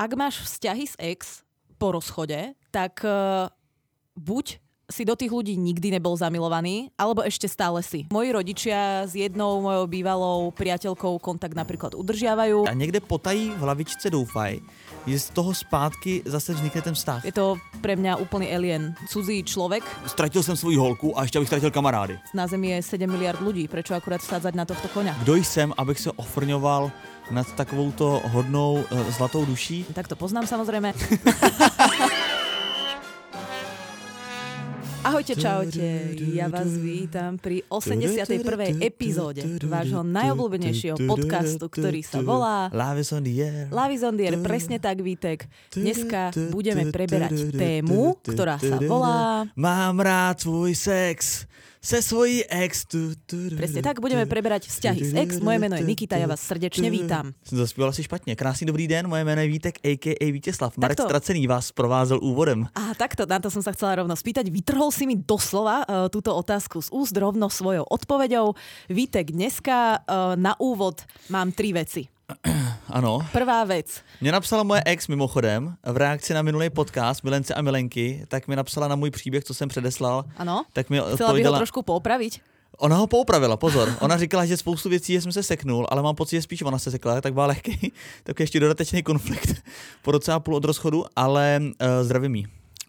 ak máš vzťahy s ex po rozchode, tak buď si do tých ľudí nikdy nebol zamilovaný, alebo ešte stále si. Moji rodičia s jednou mojou bývalou priateľkou kontakt napríklad udržiavajú. A niekde potají v hlavičce doufají, že z toho zpátky zase vznikne ten vztah. Je to pre mňa úplný alien, cudzí človek. Stratil som svoji holku a ešte abych stratil kamarády. Na zemi je 7 miliard ľudí, prečo akurát vsádzať na tohto koňa? Kdo jsem, abych se ofrňoval nad takovouto hodnou zlatou duší? Tak to poznám samozrejme. Ahojte, čaute, ja vás vítam pri 81. epizóde vášho najobľúbenejšieho podcastu, ktorý sa volá Love is on the air. Love is on the air, presne tak, Vítek. Dneska budeme preberať tému, ktorá sa volá Mám rád tvoj sex se svojí ex. Presne tak, budeme preberať vzťahy s ex. Moje meno je Nikita, ja vás srdečne vítam. Jsem to zaspíval asi špatně. Krásný dobrý den, moje meno je Vítek, a.k.a. Víteslav. Marek Stracený vás provázel úvodem. A takto, na to som sa chcela rovno spýtať. Vytrhol si mi doslova túto otázku z úst rovno svojou odpoveďou. Vítek, dneska na úvod mám tri veci. Ano. Prvá věc. Mě napsala moje ex mimochodem v reakci na minulý podcast Milence a Milenky, tak mi napsala na můj příběh, co jsem předeslal. Ano. Tak mi odpověděla. Chtěla by ho trošku poopravit. Ona ho poopravila, pozor. Ona říkala, že spoustu věcí, že jsem se seknul, ale mám pocit, že spíš ona se sekla, tak byla lehký, tak ještě dodatečný konflikt po roce a půl od rozchodu, ale zdravím jí.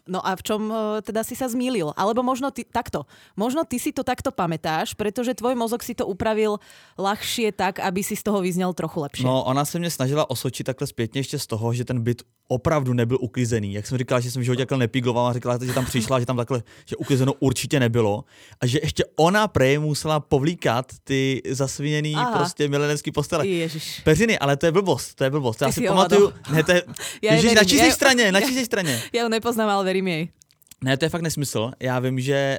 No a v čom teda si sa zmýlil? Alebo možno ty, takto. Možno ty si to takto pamätáš, pretože tvoj mozog si to upravil ľahšie tak, aby si z toho vyznel trochu lepšie. No, ona se mě snažila osočit takhle zpětně ještě z toho, že ten byt opravdu nebyl uklizený. Jak jsem říkal, že jsem v životě takhle nepigloval a říkala, že tam přišla, že tam takhle, že uklizeno určitě nebylo. A že ještě ona prej musela povlíkat ty zasviněný prostě milenecký postele. Ježiš. Peřiny, ale to je blbost, to je blbost. Já si pamatuju, ne, to je, ježiš, na čísej straně, na čísej straně. Já ho nepoznám, ale verím jej. Ne, to je fakt nesmysl. Já vím, že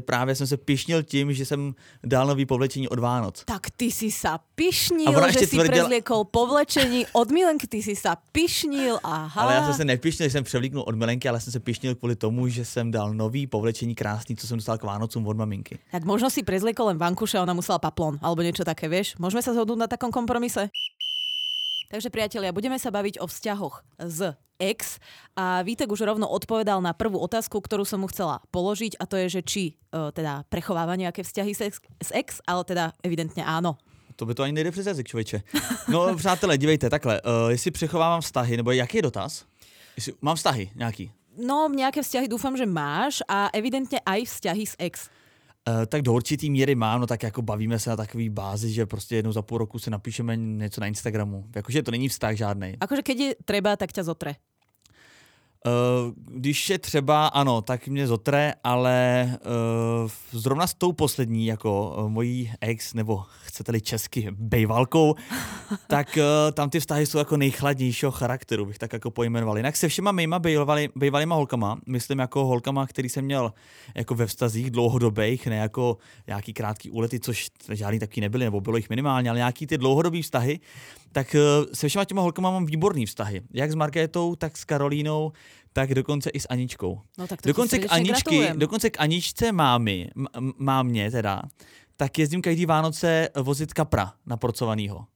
právě jsem se pyšnil tím, že jsem dal nový povlečení od Vánoc. Tak ty si sa pyšnil, že si prezliekol povlečení od Milenky, ty si sa pyšnil, aha. Ale já jsem se nepyšnil, že jsem převlíknul od Milenky, ale jsem se pyšnil kvůli tomu, že jsem dal nový povlečení krásný, co jsem dostal k Vánocům od maminky. Tak možno si prezliekol len vankuše a ona musela paplon, alebo niečo také, vieš? Môžeme sa zhodnúť na takom kompromise? Takže priatelia, budeme sa baviť o vzťahoch z ex a Vítek už rovno odpovedal na prvú otázku, ktorú som mu chcela položiť a to je, že či teda prechováva nejaké vzťahy s ex, ale teda evidentně áno. To by to ani nejde přes jazyk, člověče. No přátelé, dívejte, takhle, jestli přechovávám vztahy, nebo jaký je dotaz? Jestli mám vztahy nějaký? No nejaké vzťahy dúfam, že máš a evidentně aj vzťahy s ex. Tak do určitý míry mám, no tak jako bavíme se na takový bázi, že prostě jednou za půl roku si napíšeme něco na Instagramu. Jakože to není vztah žádnej. Akože keď je treba, tak tě zotre. Když je třeba, ano, tak mě zotre, ale zrovna s tou poslední, jako mojí ex, nebo chcete-li česky, bejvalkou, tak tam ty vztahy jsou jako nejchladnějšího charakteru, bych tak jako pojmenoval. Jinak se všema mýma bejvalýma holkama, myslím jako holkama, který jsem měl jako ve vztazích dlouhodobých, ne jako nějaký krátký úlety, což žádný taky nebyly, nebo bylo jich minimálně, ale nějaký ty dlouhodobý vztahy, tak se všema těma holkama mám výborný vztahy. Jak s Markétou, tak s Karolínou, tak dokonce i s Aničkou. No, tak dokonce k Aničce mámě teda, tak jezdím každý Vánoce vozit kapra naporcovanýho.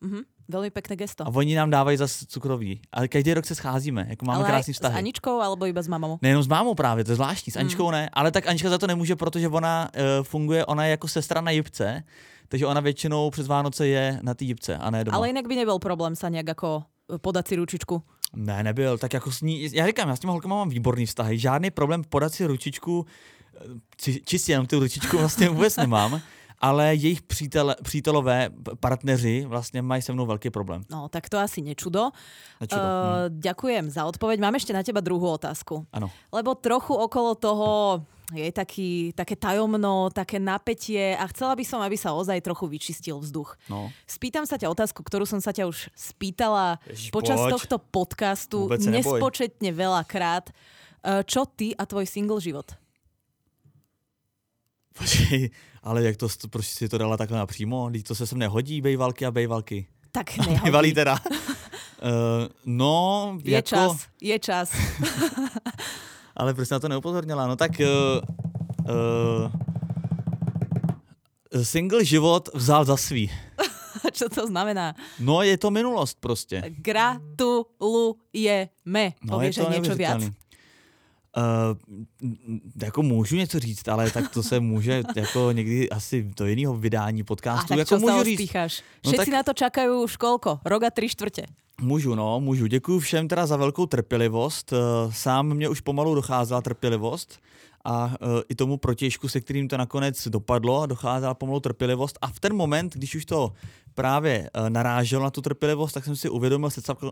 Mhm. Veľmi pekné gesto. A oni nám dávají zase cukroví. Ale každý rok se scházíme, jako máme ale krásný vztahy. Ale s Aničkou alebo iba s mamou? Nejenom s mámou právě, to je zvláštní, s Aničkou ne. Ale tak Anička za to nemůže, protože ona funguje, ona je jako sestra na jipce, takže ona většinou přes Vánoce je na té jipce a ne doma. Ale jinak by nebyl problém sa nějak jako podat si ručičku. Ne, nebyl. Tak jako s ní, já říkám, já s těma holkama mám výborný vztahy. Žádný problém podat si ručičku, čistě jenom tu ručičku vlastně vůbec nemám. Ale jejich přítelové, partneři vlastně mají se mnou velký problém. No, tak to asi nečudo. Ďakujem za odpoveď. Mám ešte na teba druhú otázku. Ano. Lebo trochu okolo toho je také tajomno, také napätie a chcela by som, aby sa ozaj trochu vyčistil vzduch. No. Spýtam sa ťa otázku, ktorú som sa ťa už spýtala počas tohto podcastu nespočetne veľakrát. Čo ty a tvoj single život? Počkej, ale jak to, proč si to dala takhle napřímo? To se sem nehodí, bejvalky a bejvalky. Tak nehodí. Bejvalí teda. No, je jako... Je čas. Ale prostě na to neupozornila. No tak... Single život vzal za svý. čo to znamená. No je to minulosť proste. Gratulujeme. No povieš aj niečo viac. Jako můžu něco říct, ale tak to se může jako někdy asi do jiného vydání podcastu. A tak jako čo můžu říct? No, všetci tak... na to čakají už kolko? Roga 3/4. Můžu. Děkuju všem teda za velkou trpělivost. Sám mě už pomalu docházela trpělivost a i tomu protějšku, se kterým to nakonec dopadlo, docházela pomalu trpělivost a v ten moment, když už to právě naráželo na tu trpělivost, tak jsem si uvědomil,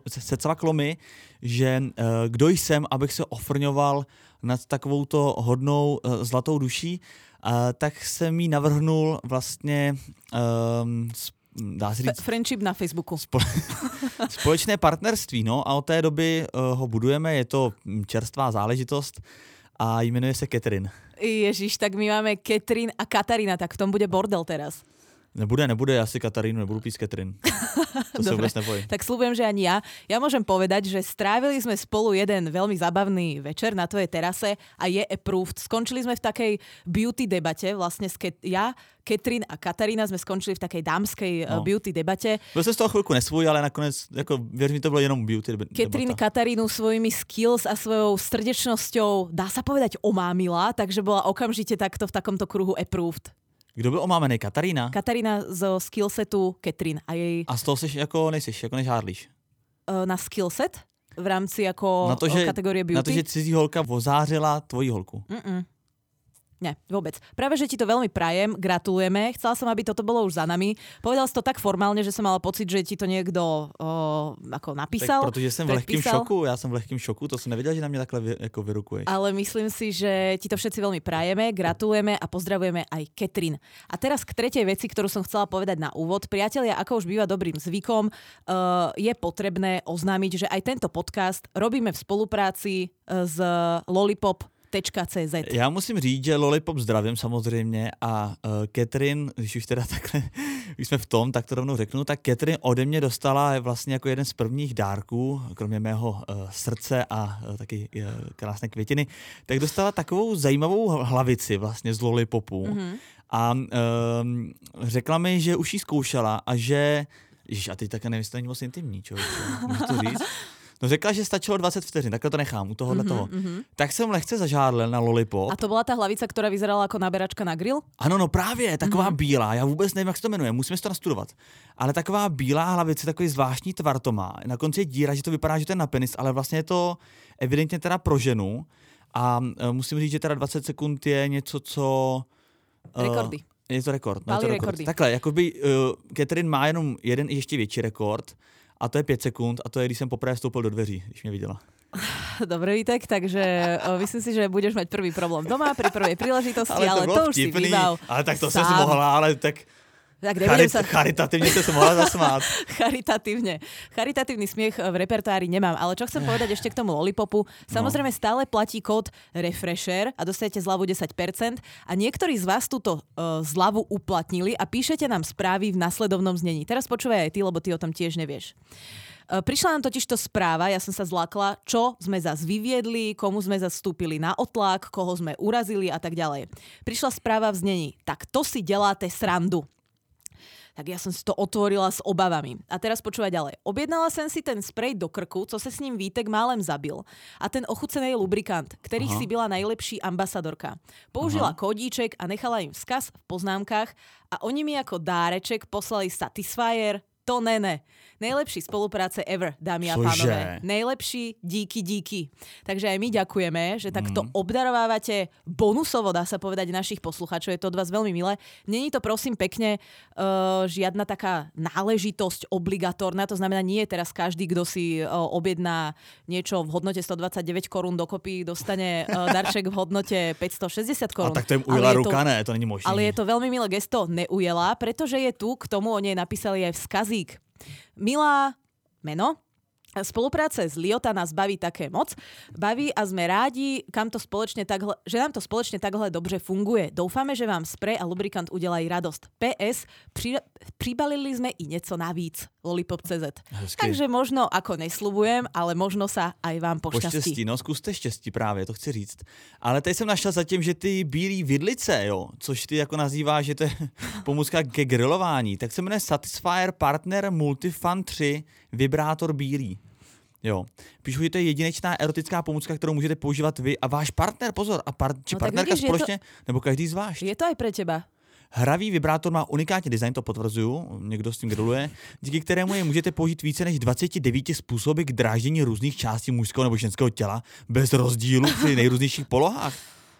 secvaklo mi, že kdo jsem, abych se ofrňoval nad takovouto hodnou zlatou duší, tak jsem jí navrhnul vlastně dá se říct, friendship na Facebooku. Společné partnerství, no a od té doby ho budujeme, je to čerstvá záležitost a jmenuje se Kathrin. Ježíš, tak my máme Kathrin a Katarina, tak v tom bude bordel teraz. Nebude, já si Katarínu nebudu písť Kathrin. To se vůbec nebojí. Tak slúbujem, že ani ja. Ja môžem povedať, že strávili sme spolu jeden veľmi zábavný večer na tvojej terase a je approved. Skončili sme v takej beauty debate, vlastne ja, Kathrin a Katarína sme skončili v takej dámskej beauty debate. Byl som z toho chvíľku nesvoj, ale nakonec, jako, věřím, to bylo jenom beauty debata. Kathrin Katarínu svojimi skills a svojou srdečnosťou, dá sa povedať, omámila, takže bola okamžite takto v takomto kruhu approved. Kdo byl omámený? Katarina? Katarina z skillsetu Kathrin a jej... A z toho nejseš, nežárlíš? Na skillset? V rámci jako na to, že, kategorie beauty? Na to, že cizí holka ozářila tvoji holku. Ne, vôbec. Práve, že ti to veľmi prajem, gratulujeme. Chcela som, aby toto bolo už za nami. Povedal si to tak formálne, že som mala pocit, že ti to niekto ako napísal. Tak, pretože som v lehkým šoku, to som nevedel, že na mňa takhle ako vyrukuješ. Ale myslím si, že ti to všetci veľmi prajeme, gratulujeme a pozdravujeme aj Kathrin. A teraz k tretej veci, ktorú som chcela povedať na úvod. Priatelia, ako už býva dobrým zvykom, je potrebné oznámiť, že aj tento podcast robíme v spolupráci s Lollipop. Já musím říct, že Lollipop zdravím samozřejmě a Kathrin, když už teda takhle, když jsme v tom, tak to rovnou řeknu, tak Kathrin ode mě dostala vlastně jako jeden z prvních dárků, kromě mého srdce a taky krásné květiny, tak dostala takovou zajímavou hlavici vlastně z Lollipopu a řekla mi, že už ji zkoušela a že, ježiš, a teď takhle nevím, to není moc intimní, můžu to říct? No řekla, že stačilo 20 vteřin, takhle to nechám u tohohle toho. Tak jsem lehce zažádlil na Lollipop. A to byla ta hlavica, která vyzerala jako naberačka na grill? Ano, no právě, taková bílá, já vůbec nevím, jak se to jmenuje, musíme si to nastudovat. Ale taková bílá hlavice, takový zvláštní tvar to má. Na konci je díra, že to vypadá, že to je na penis, ale vlastně je to evidentně teda pro ženu. A musím říct, že teda 20 sekund je něco, co... Rekordy. Je to rekord. No, je to rekord. Takhle, jakoby Kathrin má jenom jeden ještě větší rekord. A to je 5 sekund a to je, když jsem poprvé vstoupil do dveří, když mě viděla. Dobrý Vítek, takže myslím si, že budeš mať prvý problém doma pri prvej príležitosti, ale to už si vybal. Ale tak to sám. Jsem mohla, ale tak... Tak charitativne sa som mohla zasmáť. Charitatívny smiech v repertoári nemám, ale čo chcem povedať ešte k tomu Lollipopu, samozrejme stále platí kód refresher a dostanete zľavu 10% a niektorí z vás túto zľavu uplatnili a píšete nám správy v nasledovnom znení. Teraz počúvaj aj ty, lebo ty o tom tiež nevieš. Prišla nám totižto správa, ja som sa zlakla, čo sme zas vyviedli, komu sme zas vstúpili na otlak, koho sme urazili a tak ďalej. Prišla správa v znení, tak to si deláte srandu. Tak ja som si to otvorila s obavami. A teraz počúva ďalej. Objednala som si ten sprej do krku, co sa s ním Vítek málem zabil. A ten ochucený lubrikant, ktorých si byla najlepší ambasadorka. Použila kodíček a nechala im vzkaz v poznámkach a oni mi ako dáreček poslali Satisfyer. To ne. Nejlepší spolupráce ever, dámy a pánové. Nejlepší díky. Takže aj my ďakujeme, že takto obdarovávate bonusovo, dá sa povedať, našich posluchačov. Je to od vás veľmi milé. Není to, prosím, pekne žiadna taká náležitosť obligatórna. To znamená, nie je teraz každý, kto si objedná niečo v hodnote 129 korún dokopy, dostane darček v hodnote 560 korún. A tak to im ujela ruka, ne? To není možné. Ale je to veľmi milé gesto, neujela, pretože je tu, k tomu o nej napísali aj vzkazy. Milá, meno, spolupráce s Liota nás baví také moc. Baví a sme rádi, že nám to spoločne takhle dobře funguje. Doufáme, že vám sprej a lubrikant udelají radosť. PS, pribalili sme i nieco navíc. Lollipop.cz. Takže možno, ako neslubujem, ale možno sa aj vám pošťastí. Pošťastí, no zkuste štěstí právě, to chci říct. Ale tady jsem našel zatím, že ty bílý vidlice, jo, což ty jako nazýváš, že to je pomůcka ke grilování, tak se jmenuje Satisfyer Partner Multifun 3 Vibrátor bílý. Jo. Píšu, že to je jedinečná erotická pomůcka, kterou můžete používat vy a váš partner, pozor, či partnerka vidíš, společně, nebo každý zvlášť. Je to aj pre teba. Hravý vibrátor má unikátní design, to potvrzuju, někdo s tím griluje, díky kterému je můžete použít více než 29 způsoby k dráždění různých částí mužského nebo ženského těla bez rozdílu při nejrůznějších polohách.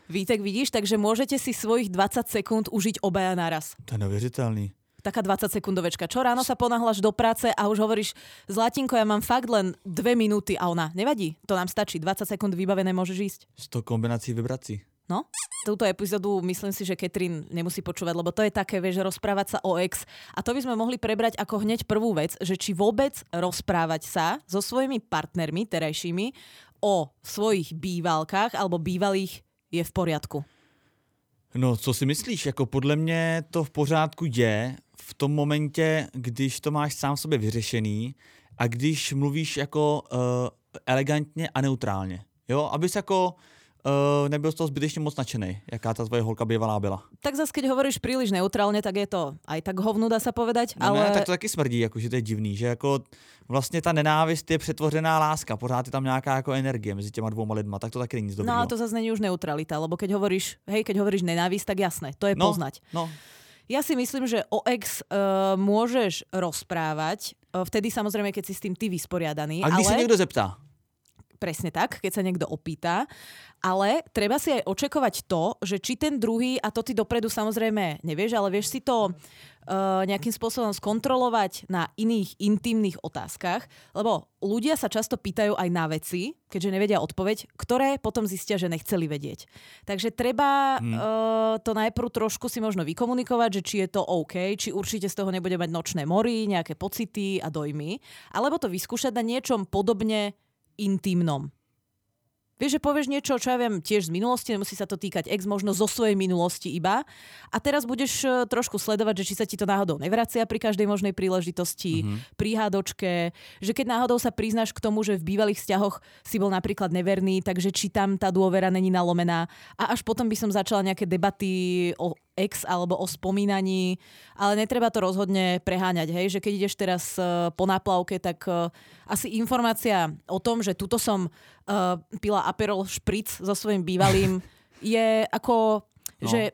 Vítek, vidíš, takže můžete si svojich 20 sekund užít obaja naraz. To je neuvěřitelný. Taká 20 sekundovečka. Čo ráno sa ponáhľaš do práce a už hovoríš, Zlatinko, ja mám fakt len 2 minúty a ona, nevadí, to nám stačí, 20 sekund vybavené môžeš ísť. 100 kombinácií vibrácií. No, túto epizódu myslím si, že Kathrin nemusí počúvať, lebo to je také, vieš, rozprávať sa o ex. A to by sme mohli prebrať ako hneď prvú vec, že či vôbec rozprávať sa so svojimi partnermi terajšími o svojich bývalkách alebo bývalých je v poriadku. No, co si myslíš? Jako podle mě to v pořádku je v tom momentě, když to máš sám sobě vyřešený a když mluvíš jako elegantně a neutrálně. Jo, abys jako nebyl z toho zbytečně moc nadšenej, jaká ta tvoje holka bývalá byla. Tak zase, keď hovoríš príliš neutrálně, tak je to aj tak hovnu, dá se povedať. No ale... ne, tak to taky smrdí, jako, že to je divný, že jako vlastně ta nenávist je přetvořená láska, pořád je tam nějaká jako energie mezi těma dvouma lidma, tak to taky není nic dobrýho. No a to zase není už neutralita, lebo keď hovoríš nenávist, tak jasné, to je no, poznať. No. Ja si myslím, že o ex môžeš rozprávať, vtedy samozrejme, keď si s tým ty vysporiadaný. A když sa niekto zeptá. Presne tak, keď sa niekto opýta, ale treba si aj očakovať to, že či ten druhý, a to ty dopredu samozrejme nevieš, ale vieš si to nejakým spôsobom skontrolovať na iných intimných otázkach, lebo ľudia sa často pýtajú aj na veci, keďže nevedia odpoveď, ktoré potom zistia, že nechceli vedieť. Takže treba to najprv trošku si možno vykomunikovať, že či je to OK, či určite z toho nebude mať nočné mori, nejaké pocity a dojmy, alebo to vyskúšať na niečom podobne intimnom. Vieš, že povieš niečo, čo ja viem, tiež z minulosti, nemusí sa to týkať ex, možno zo svojej minulosti iba. A teraz budeš trošku sledovať, že či sa ti to náhodou nevracia pri každej možnej príležitosti, pri hádočke, že keď náhodou sa priznáš k tomu, že v bývalých vzťahoch si bol napríklad neverný, takže či tam tá dôvera není nalomená. A až potom by som začala nejaké debaty o ex alebo o spomínaní, ale netreba to rozhodne preháňať, hej, že keď ideš teraz po náplavke, tak asi informácia o tom, že tuto som pila Aperol špric so svojím bývalým je ako, no. Že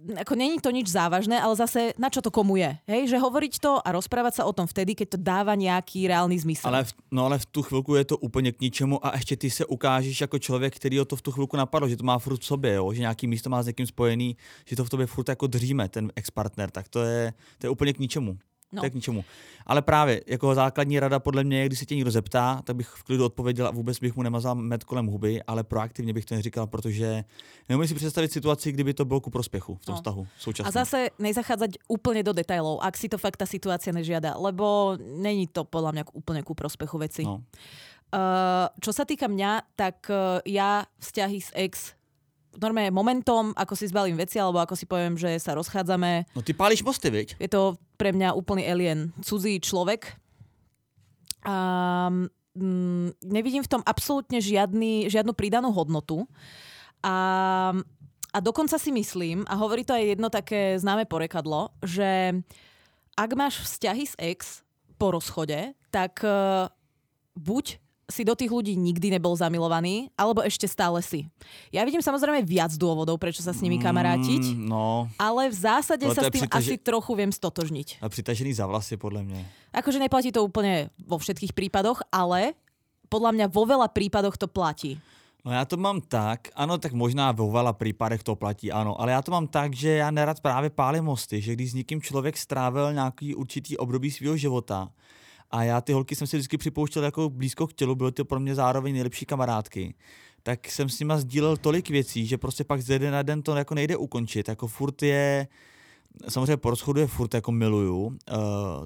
ako není to nič závažné, ale zase na čo to komu je, hej? Že hovoriť to a rozprávať sa o tom vtedy, keď to dáva nejaký reálny zmysel. Ale v tu chvilku je to úplne k ničemu a ešte ty sa ukážeš ako človek, ktorý to v tu chvilku napadlo, že to má furt v sobě, jo? Že nejaký místo má s niekým spojený, že to v tobě furt ako dříme, ten ex-partner, tak to je úplne k ničemu. No. Tak ničemu. Ale právě jako základní rada podle mě je, když se tě někdo zeptá, tak bych v klidu odpověděl a vůbec bych mu nemazal med kolem huby, ale proaktivně bych to neříkal, protože neumím si představit situaci, kdyby to bylo ku prospěchu v tom vztahu současně. A zase nezachádzať úplně do detailů, ak si to fakt ta situace nežiada, lebo není to podle mě úplně ku prospěchu věci. No. Čo sa týka mňa, tak ja vzťahy s ex normálne momentom, ako si zbalím veci, alebo ako si poviem, že sa rozchádzame. No ty páliš mosty, viď? Je to pre mňa úplný alien, cudzí človek. A nevidím v tom absolútne žiadnu pridanú hodnotu. A dokonca si myslím, a hovorí to aj jedno také známe porekadlo, že ak máš vzťahy s ex po rozchode, tak buď si do tých ľudí nikdy nebol zamilovaný, alebo ešte stále si. Ja vidím samozrejme viac dôvodov, prečo sa s nimi kamarátiť, ale v zásade sa s tým asi trochu viem stotožniť. A pritažený za vlasy, podľa mňa. Akože neplatí to úplne vo všetkých prípadoch, ale podľa mňa vo veľa prípadoch to platí. No já to mám tak, ano, tak možná ve veľa případech to platí, ano, ale já to mám tak, že já nerad právě pálím mosty, že když s někým člověk strávil nějaký určitý období svého života, a já ty holky jsem si vždycky připouštěl jako blízko k tělu, byly to pro mě zároveň nejlepší kamarádky. Tak jsem s nima sdílel tolik věcí, že prostě pak z jeden na den to jako nejde ukončit. Jako furt je samozřejmě po rozchodu je furt jako miluju,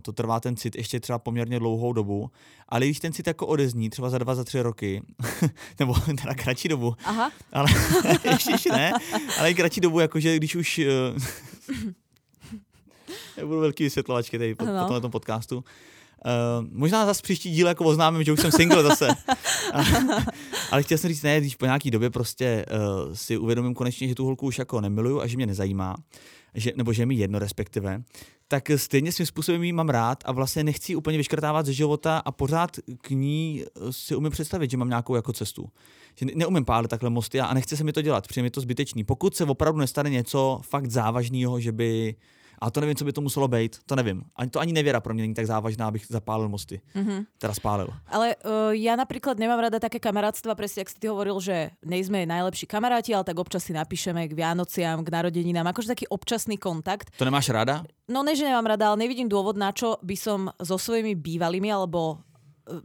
to trvá ten cit ještě třeba poměrně dlouhou dobu, ale když ten cit jako odezní třeba za 2, za 3 roky, nebo teda kratší dobu, aha. Ale ještě ne, ale i kratší dobu, jakože když už... Já budu velký vysvětlovačky tady po tomhle tom podcastu. Možná zase příští díl jako oznámím, že už jsem single zase. Ale chtěl jsem říct, ne, když po nějaký době prostě si uvědomím konečně, že tu holku už jako nemiluju a že mě nezajímá, že, nebo že je mi jedno respektive, tak stejně svým způsobem ji mám rád a vlastně nechci úplně vyškrtávat ze života a pořád k ní si umím představit, že mám nějakou jako cestu. Že neumím pálit takhle mosty a nechce se mi to dělat, protože mi to zbytečný. Pokud se opravdu nestane něco fakt závažného, že by... A to nevím, co by to muselo být, to nevím. Ani to ani nevěra pro mě není tak závažná, abych zapálil mosty. Mm-hmm. Teda spálil. Ale ja napríklad nemám rada také kamarátstva, presne, jak si ty hovoril, že nejsme najlepší kamaráti, ale tak občas si napíšeme k Vianociam, k narodeninám, akože taký občasný kontakt. To nemáš rada? No ne, že nemám rada, ale nevidím dôvod, na čo by som so svojimi bývalými alebo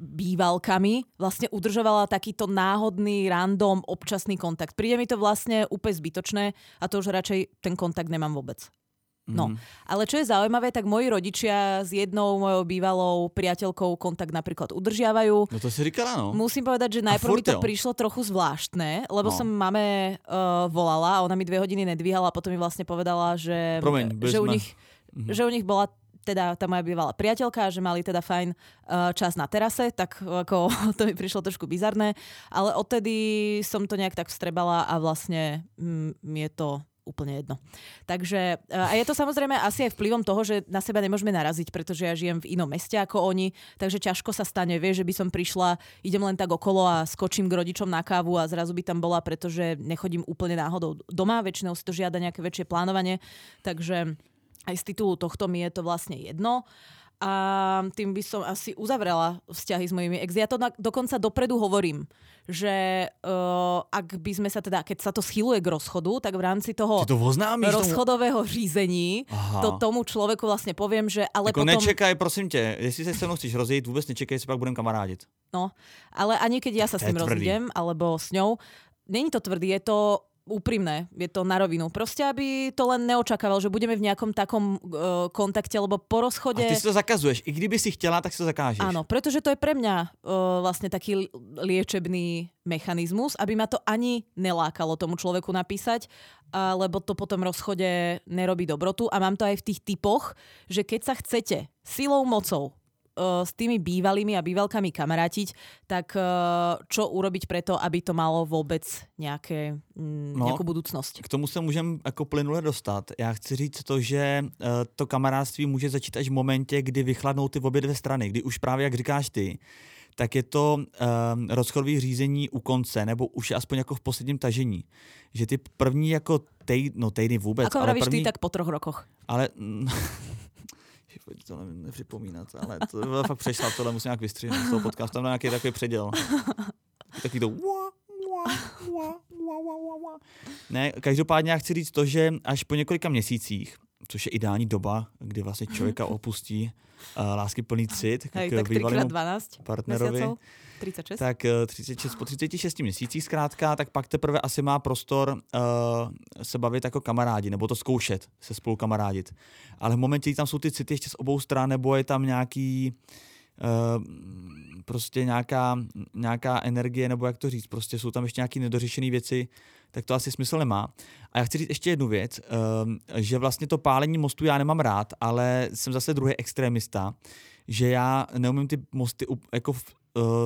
bývalkami vlastne udržovala takýto náhodný, random, občasný kontakt. Príde mi to vlastne úplne zbytočné a to už radšej ten kontakt nemám vôbec. No, ale čo je zaujímavé, tak moji rodičia s jednou mojou bývalou priateľkou kontakt napríklad udržiavajú. No to si říkala, no. Musím povedať, že najprv mi to prišlo trochu zvláštne, lebo som mame volala a ona mi 2 hodiny nedvíhala a potom mi vlastne povedala, že, promiň, že u nich bola teda tá moja bývalá priateľka, že mali teda fajn čas na terase, tak ako to mi prišlo trošku bizarné, ale odtedy som to nejak tak vstrebala a vlastne je to... úplne jedno. Takže a je to samozrejme asi aj vplyvom toho, že na seba nemôžeme naraziť, pretože ja žijem v inom meste ako oni, takže ťažko sa stane, vieš, že by som prišla, idem len tak okolo a skočím k rodičom na kávu a zrazu by tam bola, pretože nechodím úplne náhodou doma, väčšinou si to žiada nejaké väčšie plánovanie, takže aj z titulu tohto mi je to vlastne jedno. A tým by som asi uzavrela vzťahy s mojimi ex. Ja to dokonca dopredu hovorím, že ak by sme sa teda, keď sa to schyluje k rozchodu, tak v rámci toho rozchodového řízení to tomu človeku vlastne poviem, že ale ako potom... Nečekaj, prosím ťa, jestli sa se mnou chceš rozejít, vôbec nečekaj, sa pak budem kamarádiť. No, ale ani keď ja sa s tým rozjdem, alebo s ňou, není to tvrdý, je to... úprimné, je to na rovinu. Proste, aby to len neočakával, že budeme v nejakom takom kontakte, lebo po rozchode... A ty si to zakazuješ. I kdyby si chtěla, tak si to zakážeš. Áno, pretože to je pre mňa vlastne taký liečebný mechanizmus, aby ma to ani nelákalo tomu človeku napísať, lebo to po tom rozchode nerobí dobrotu. A mám to aj v tých typoch, že keď sa chcete silou, mocou s tými bývalými a bývalkami kamarátiť, tak čo urobiť preto, aby to malo vôbec nejaké, nejakú budúcnosť? K tomu se můžem jako plynule dostat. Já chci říct to, že to kamarádství může začít až v momentě, kdy vychladnou ty obě dvě strany, kdy už právě, jak říkáš ty, tak je to rozchodové řízení u konce, nebo už aspoň jako v posledním tažení. Že ty první jako týdny vůbec. Ako vravíš ty, tak po 3 rokoch. Ale... to nevím, nepřipomínat, ale to byla fakt přešla, tohle musím nějak vystřihnout z toho podcastu, tam nějaký takový předěl. Takový to Ne, každopádně já chci říct to, že až po několika měsících, což je ideální doba, kdy vlastně člověka opustí láskyplný cit k bývalému partnerovi, 36? Tak 36, po 36 měsících zkrátka, tak pak teprve asi má prostor se bavit jako kamarádi, nebo to zkoušet se spolu kamarádit. Ale v momentě, kdy tam jsou ty city ještě z obou stran, nebo je tam nějaký prostě nějaká energie, nebo jak to říct, prostě jsou tam ještě nějaké nedořešené věci, tak to asi smysl nemá. A já chci říct ještě jednu věc, že vlastně to pálení mostu já nemám rád, ale jsem zase druhý extrémista, že já neumím ty mosty jako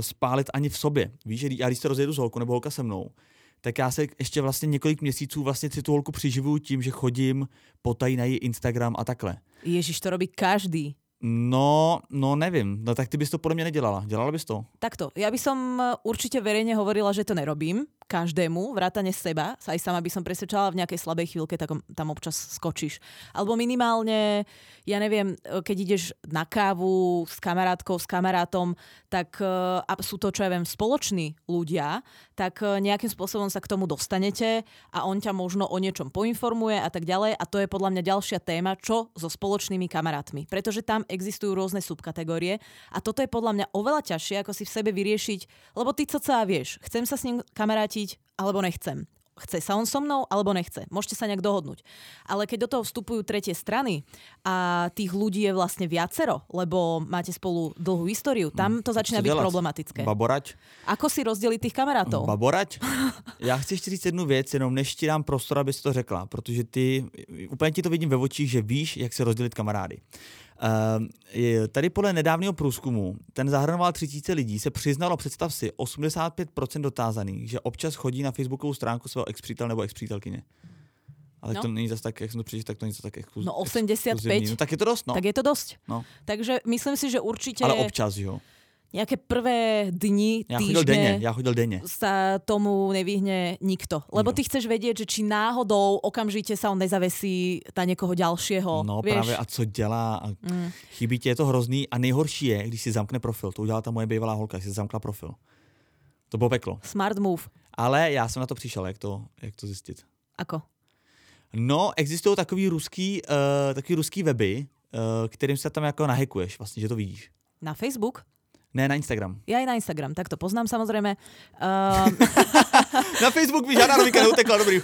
spálit ani v sobě. Víš, že já když se rozjedu s holkou nebo holka se mnou, tak já se ještě vlastně několik měsíců vlastně si tu holku přiživuju tím, že chodím potají na její Instagram a takhle. Ježiš, to robí každý. No nevím. No tak ty bys to podle mňa nedělala. Dělala bys to? Takto. Ja by som určite verejne hovorila, že to nerobím. Každému, vrátane seba. Aj sama by som presvedčala v nejakej slabej chvíľke, tak tam občas skočíš. Alebo minimálne, ja neviem, keď ideš na kávu s kamarátkou, s kamarátom, tak a sú to, čo ja viem, spoloční ľudia, tak nejakým spôsobom sa k tomu dostanete a on ťa možno o niečom poinformuje a tak ďalej. A to je podľa mňa ďalšia téma, čo so spoločnými kamarátmi. Pretože tam existujú rôzne subkategórie a toto je podľa mňa oveľa ťažšie, ako si v sebe vyriešiť, lebo ty co vieš, chcem sa s ním kamarátiť alebo nechcem. chce sa on so mnou alebo nechce. Môžete sa nejak dohodnúť. Ale keď do toho vstupujú tretie strany a tých ľudí je vlastne viacero, lebo máte spolu dlhú históriu, tam to začína byť problematické. Baborať. Ako si rozdeliť tých kamarátov? Baborať? Já chci ještě říct jednu věc, jenom než ti dám prostor, abys to řekla, protože ty úplně ti to vidím ve očích, že víš, jak se rozdělit kamarády. Tady podle nedávného průzkumu, ten zahrnoval 3000 lidí, se přiznalo, představ si, 85% dotázaných, že občas chodí na facebookovou stránku svého ex-přítele nebo ex-přítelkyně. Ale no. To není zase tak, jak jsem to přečítal, tak to není zase tak exkluzivní. No 85. No, tak je to dost, no. Tak je to dost. No. Takže myslím si, že určitě... Ale občas, jo. Nejaké prvé dni, týždne sa tomu nevyhne nikto. Lebo ty chceš vedieť, že či náhodou okamžite sa on nezavesí na niekoho ďalšieho. No vieš? Právě a co dělá. A chybí ti, je to hrozný. A nejhorší je, když si zamkne profil. To udělala ta moje bývalá holka, když si zamkla profil. To bylo peklo. Smart move. Ale já jsem na to přišel, jak to zjistit. Ako? No, existují takový ruský weby, kterým se tam jako nahekuješ, vlastně, že to vidíš. Na Facebook? Ne, na Instagram. Ja aj na Instagram, tak to poznám samozrejme. Na Facebook mi žiadna novinka neutekla, dobrý.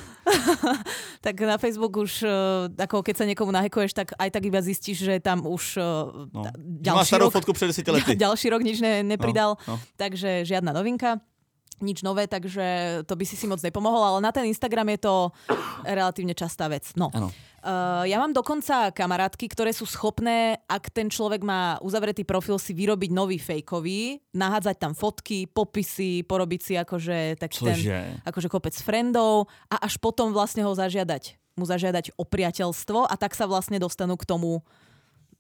Tak na Facebook už, ako keď sa niekomu nahekuješ, tak aj tak iba zistíš, že tam už ďalší rok... Máš starú fotku pred 10 lety. Ďalší rok nič nepridal, takže žiadna novinka. Nič nové, takže to by si moc nepomohol, ale na ten Instagram je to relatívne častá vec. No. Ja mám dokonca kamarátky, ktoré sú schopné, ak ten človek má uzavretý profil, si vyrobiť nový fejkový, nahádzať tam fotky, popisy, porobiť si akože tak ten, akože kopec friendov a až potom vlastne ho zažiadať o priateľstvo a tak sa vlastne dostanú k tomu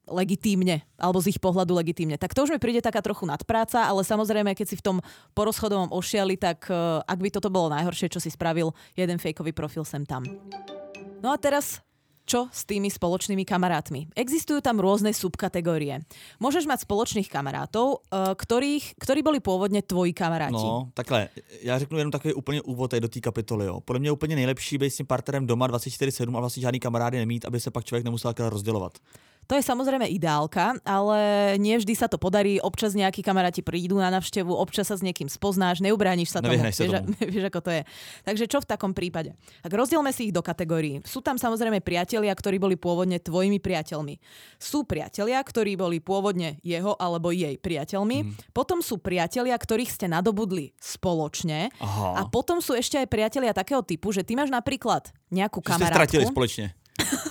legitímne, alebo z ich pohľadu legitímne. Tak to už mi príde taká trochu nadpráca, ale samozrejme, keď si v tom porozchodovom ošiali, tak ak by toto bolo najhoršie, čo si spravil, jeden fejkový profil sem tam. No a teraz, čo s tými spoločnými kamarátmi? Existujú tam rôzne subkategórie. Môžeš mať spoločných kamarátov, ktorí boli pôvodne tvoji kamaráti. No, takhle. Já řeknu jenom takový úplně úvod tady do té kapitoly. Jo. Podle mě úplně nejlepší být s tím partnerem doma 24/7 a vlastně žádný kamarády nemít, aby se pak člověk nemusel rozdělovat. To je samozrejme ideálka, ale nie vždy sa to podarí. Občas nejakí kamaráti prídu na navštevu, občas sa s niekým spoznáš, neubrániš sa tomu. Vieš, ako to je. Takže čo v takom prípade? Tak rozdielme si ich do kategórií. Sú tam samozrejme priatelia, ktorí boli pôvodne tvojimi priateľmi. Sú priatelia, ktorí boli pôvodne jeho alebo jej priateľmi. Potom sú priatelia, ktorých ste nadobudli spoločne. Aha. A potom sú ešte aj priatelia takého typu, že ty máš napríklad nejakú kamarátku. Že ste stratili spoločne.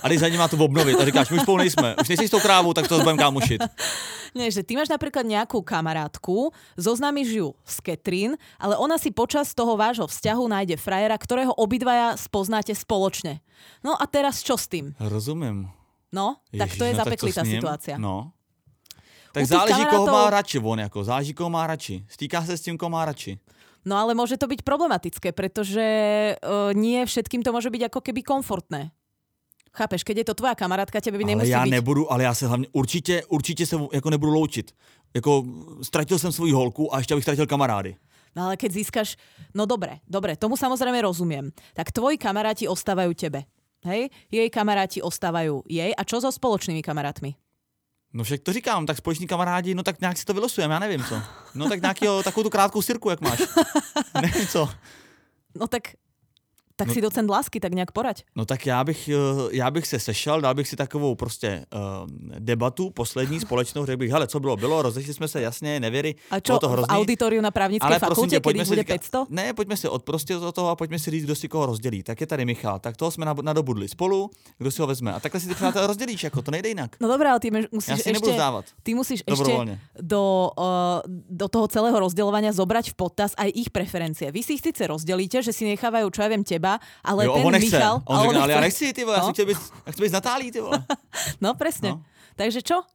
A když za ním má to obnovit a říkáš, my už spolu nejsme, už nejsi s tou krávou, tak to budem kámošit. Nie, že ty máš napríklad nejakú kamarátku, zoznámiš ju s Kathrin, ale ona si počas toho vášho vzťahu nájde frajera, ktorého obidvaja spoznáte spoločne. No a teraz čo s tým? Rozumiem. No, tak Ježiš, to je zapeklitá situácia. No. Tak záleží, kamarátov... koho má radši on, ako, záleží, koho má radši. Stýká sa s tým, koho má radši. No ale môže to byť problematické, pretože nie všetkým to môže byť ako keby komfortné. Chápeš, keď je to tvoja kamarátka, tebe by nemusí být. Ale já se hlavně určitě se jako nebudu loučit. Jako ztratil jsem svoji holku a ještě bych ztratil kamarády. No ale keď získaš, no dobre, tomu samozřejmě rozumím. Tak tvoji kamaráti ostávají tebe. Hej? Jej kamaráti ostávají jej. A čo so spoločnými kamarátmi? No však to říkám, tak společní kamarádi, no tak nějak si to vylosujeme, já nevím co. No tak nějakýho, takovou tu krátkou sirku, jak máš. Nevím co. No tak... Tak si docent lásky, tak nějak poraď. No tak já bych se sešel, dal bych si takovou prostě debatu, poslední společnou, řekl bych, hele, co bylo, rozešli jsme se, jasně, nevěry. A čo, to v auditoriu na právnické fakultě, když bude 500? Ne, pojďme si odprostit od toho a pojďme si říct, kdo si koho rozdělí. Tak je tady Michal, tak toho jsme nadobudli spolu, kdo si ho vezme. A takhle si ty přátelé rozdělíš, jako to nejde jinak. No dobrá, ale ty musíš ještě do toho celého rozdělování zobrať v potaz aj ich preferencie. Vy si ich sice rozdělíte, že si nechávajú, čo ja viem, teba, ale jo, ten on nechce. Michal... On řekne, ale ja nechci, ty vole, no? Ja chci byť s Natálií, ty vole. No, presne. No. Takže čo?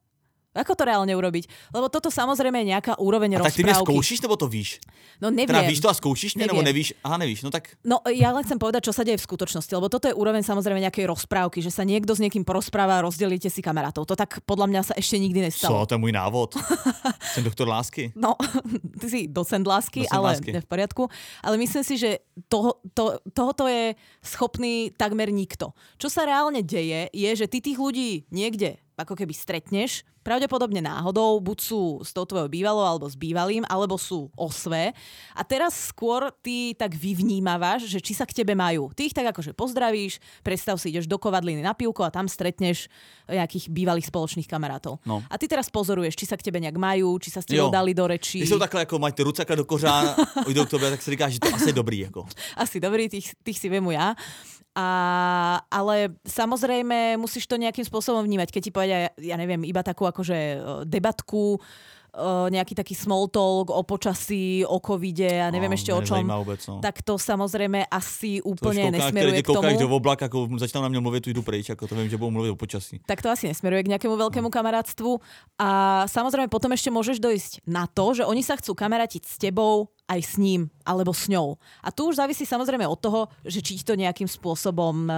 Ako to reálne urobiť? Lebo toto samozrejme je nejaká úroveň rozprávky. A tak ty mňa skúšiš, nebo to víš? No neviem. Teda víš to a skúšiš mňa, nebo nevíš? Aha, nevíš, no tak... No ja len chcem povedať, čo sa deje v skutočnosti, lebo toto je úroveň samozrejme nejakej rozprávky, že sa niekto s niekým porozpráva a rozdelíte si kamarátov. To tak podľa mňa sa ešte nikdy nestalo. Co, to je môj návod. Som doktor lásky. No, ty si docent lásky, ale lásky. V poriadku. Ale myslím si, že tohoto je schopný takmer nikto. Čo sa reálne deje, je, že ty tých ľudí niekde ako keby stretneš. Pravdepodobne náhodou, buď sú s tou tvojou bývalou alebo s bývalým, alebo sú osve. A teraz skôr ty tak vyvnímavaš, že či sa k tebe majú. Ty ich tak akože pozdravíš, predstav si, ideš do Kovadliny na pivko a tam stretneš nejakých bývalých spoločných kamarátov. No. A ty teraz pozoruješ, či sa k tebe nejak majú, či sa s tebou dali do reči. Když jsou takhle, jako mají ty rucaka do kořán, ujdou k tobě, tak si říkáš, že to asi dobrý. Jako. Asi dobrý, tých si vemu já. Ale samozrejme musíš to nejakým spôsobom vnímať. Keď ti povedia, ja neviem, iba takú akože debatku, nejaký taký small talk o počasí, o covide a neviem ešte o čom, vôbec, no. Tak to samozrejme asi úplne nesmeruje k tomu. Koukáš do oblak, ako začnám na mňa mluviť, tu idú preč, ako to viem, že budú mluviť o počasí. Tak to asi nesmeruje k nejakému veľkému kamarátstvu. A samozrejme potom ešte môžeš dojsť na to, že oni sa chcú kamarátiť s tebou aj s ním, alebo s ňou. A tu už závisí samozrejme od toho, že či to nejakým spôsobom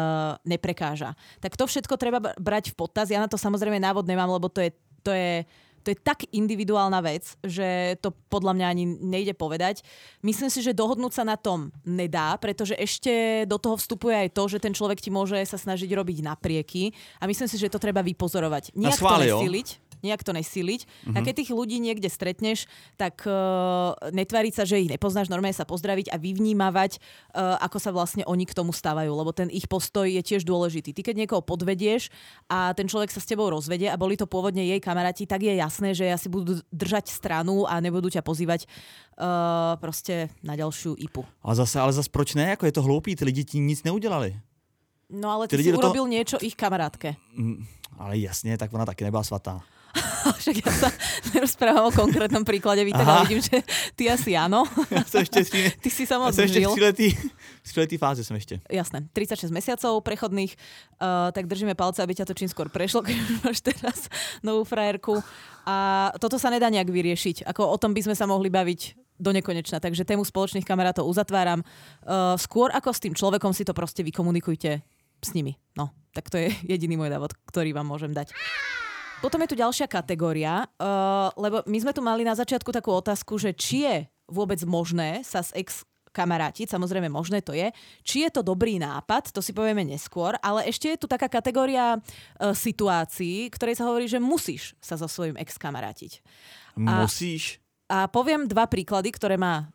neprekáža. Tak to všetko treba brať v potaz. Ja na to samozrejme návod nemám, lebo to je tak individuálna vec, že to podľa mňa ani nejde povedať. Myslím si, že dohodnúť sa na tom nedá, pretože ešte do toho vstupuje aj to, že ten človek ti môže sa snažiť robiť naprieky. A myslím si, že to treba vypozorovať. Nijak to nesiliť. A keď tých ľudí niekde stretneš, tak netváriť sa, že ich nepoznáš, normálne sa pozdraviť a vyvnímavať, ako sa vlastne oni k tomu stávajú, lebo ten ich postoj je tiež dôležitý. Ty keď niekoho podvedieš a ten človek sa s tebou rozvedie a boli to pôvodne jej kamaráti, tak je jasné, že asi budú držať stranu a nebudú ťa pozývať proste na ďalšiu IPu. Ale zase proč ne? Jako je to hloupý, ty lidi ti nic neudělali. No ale ty si urobil niečo ich kamarátke. Ale jasne, tak ona taky nebyla svatá. Však ja sa nerozprávam o konkrétnom príklade, Vítek, ale vidím, že ty asi áno. Ty si sa moc zžil. Ja v tříletý fáze som ešte. Jasné, 36 mesiacov prechodných, tak držíme palce, aby ťa to čím skôr prešlo, keď máš teraz novú frajerku. A toto sa nedá nejak vyriešiť, ako o tom by sme sa mohli baviť do nekonečna, takže tému spoločných kamarátov uzatváram. Skôr ako s tým človekom si to proste vykomunikujte s nimi. No, tak to je jediný môj návod, ktorý vám môžem dať. Potom je tu ďalšia kategória, lebo my sme tu mali na začiatku takú otázku, že či je vôbec možné sa s ex kamarátiť, samozrejme možné to je, či je to dobrý nápad, to si povieme neskôr, ale ešte je tu taká kategória situácií, ktorej sa hovorí, že musíš sa so svojím ex kamarátiť. Musíš? A poviem dva príklady, ktoré ma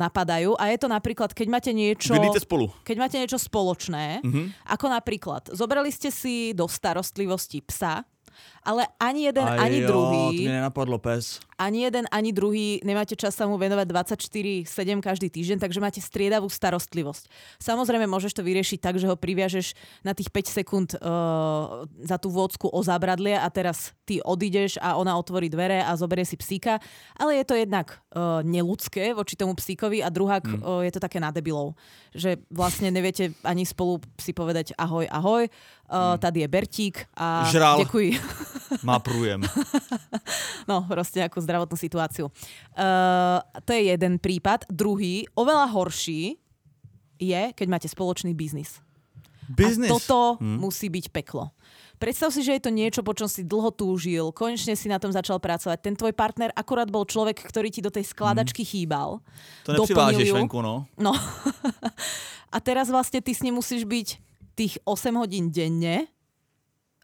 napadajú. A je to napríklad, keď máte niečo... Bydlíte spolu. Keď máte niečo spoločné, ako napríklad, zobrali ste si do starostlivosti psa, ale ani jeden, ani druhý... To mi nenapadlo, pes. Ani jeden, ani druhý nemáte čas sa mu venovať 24/7 každý týždeň, takže máte striedavú starostlivosť. Samozrejme, môžeš to vyriešiť tak, že ho priviažeš na tých 5 sekúnd za tú vôcku o zábradlie a teraz ty odídeš a ona otvorí dvere a zoberie si psíka. Ale je to jednak neľudské voči tomu psíkovi a druhák je to také na debilov. Že vlastne neviete ani spolu si povedať ahoj, tady je Bertík a žral. Děkuji. Má průjem. No, proste ako zdravotnú situáciu. To je jeden prípad. Druhý, oveľa horší, je, keď máte spoločný biznis. A toto musí byť peklo. Predstav si, že je to niečo, po čom si dlho túžil, konečne si na tom začal pracovať. Ten tvoj partner akurát bol človek, ktorý ti do tej skladačky chýbal. To nepřivážeš venku, no. No. A teraz vlastne ty s ním musíš byť tých 8 hodín denne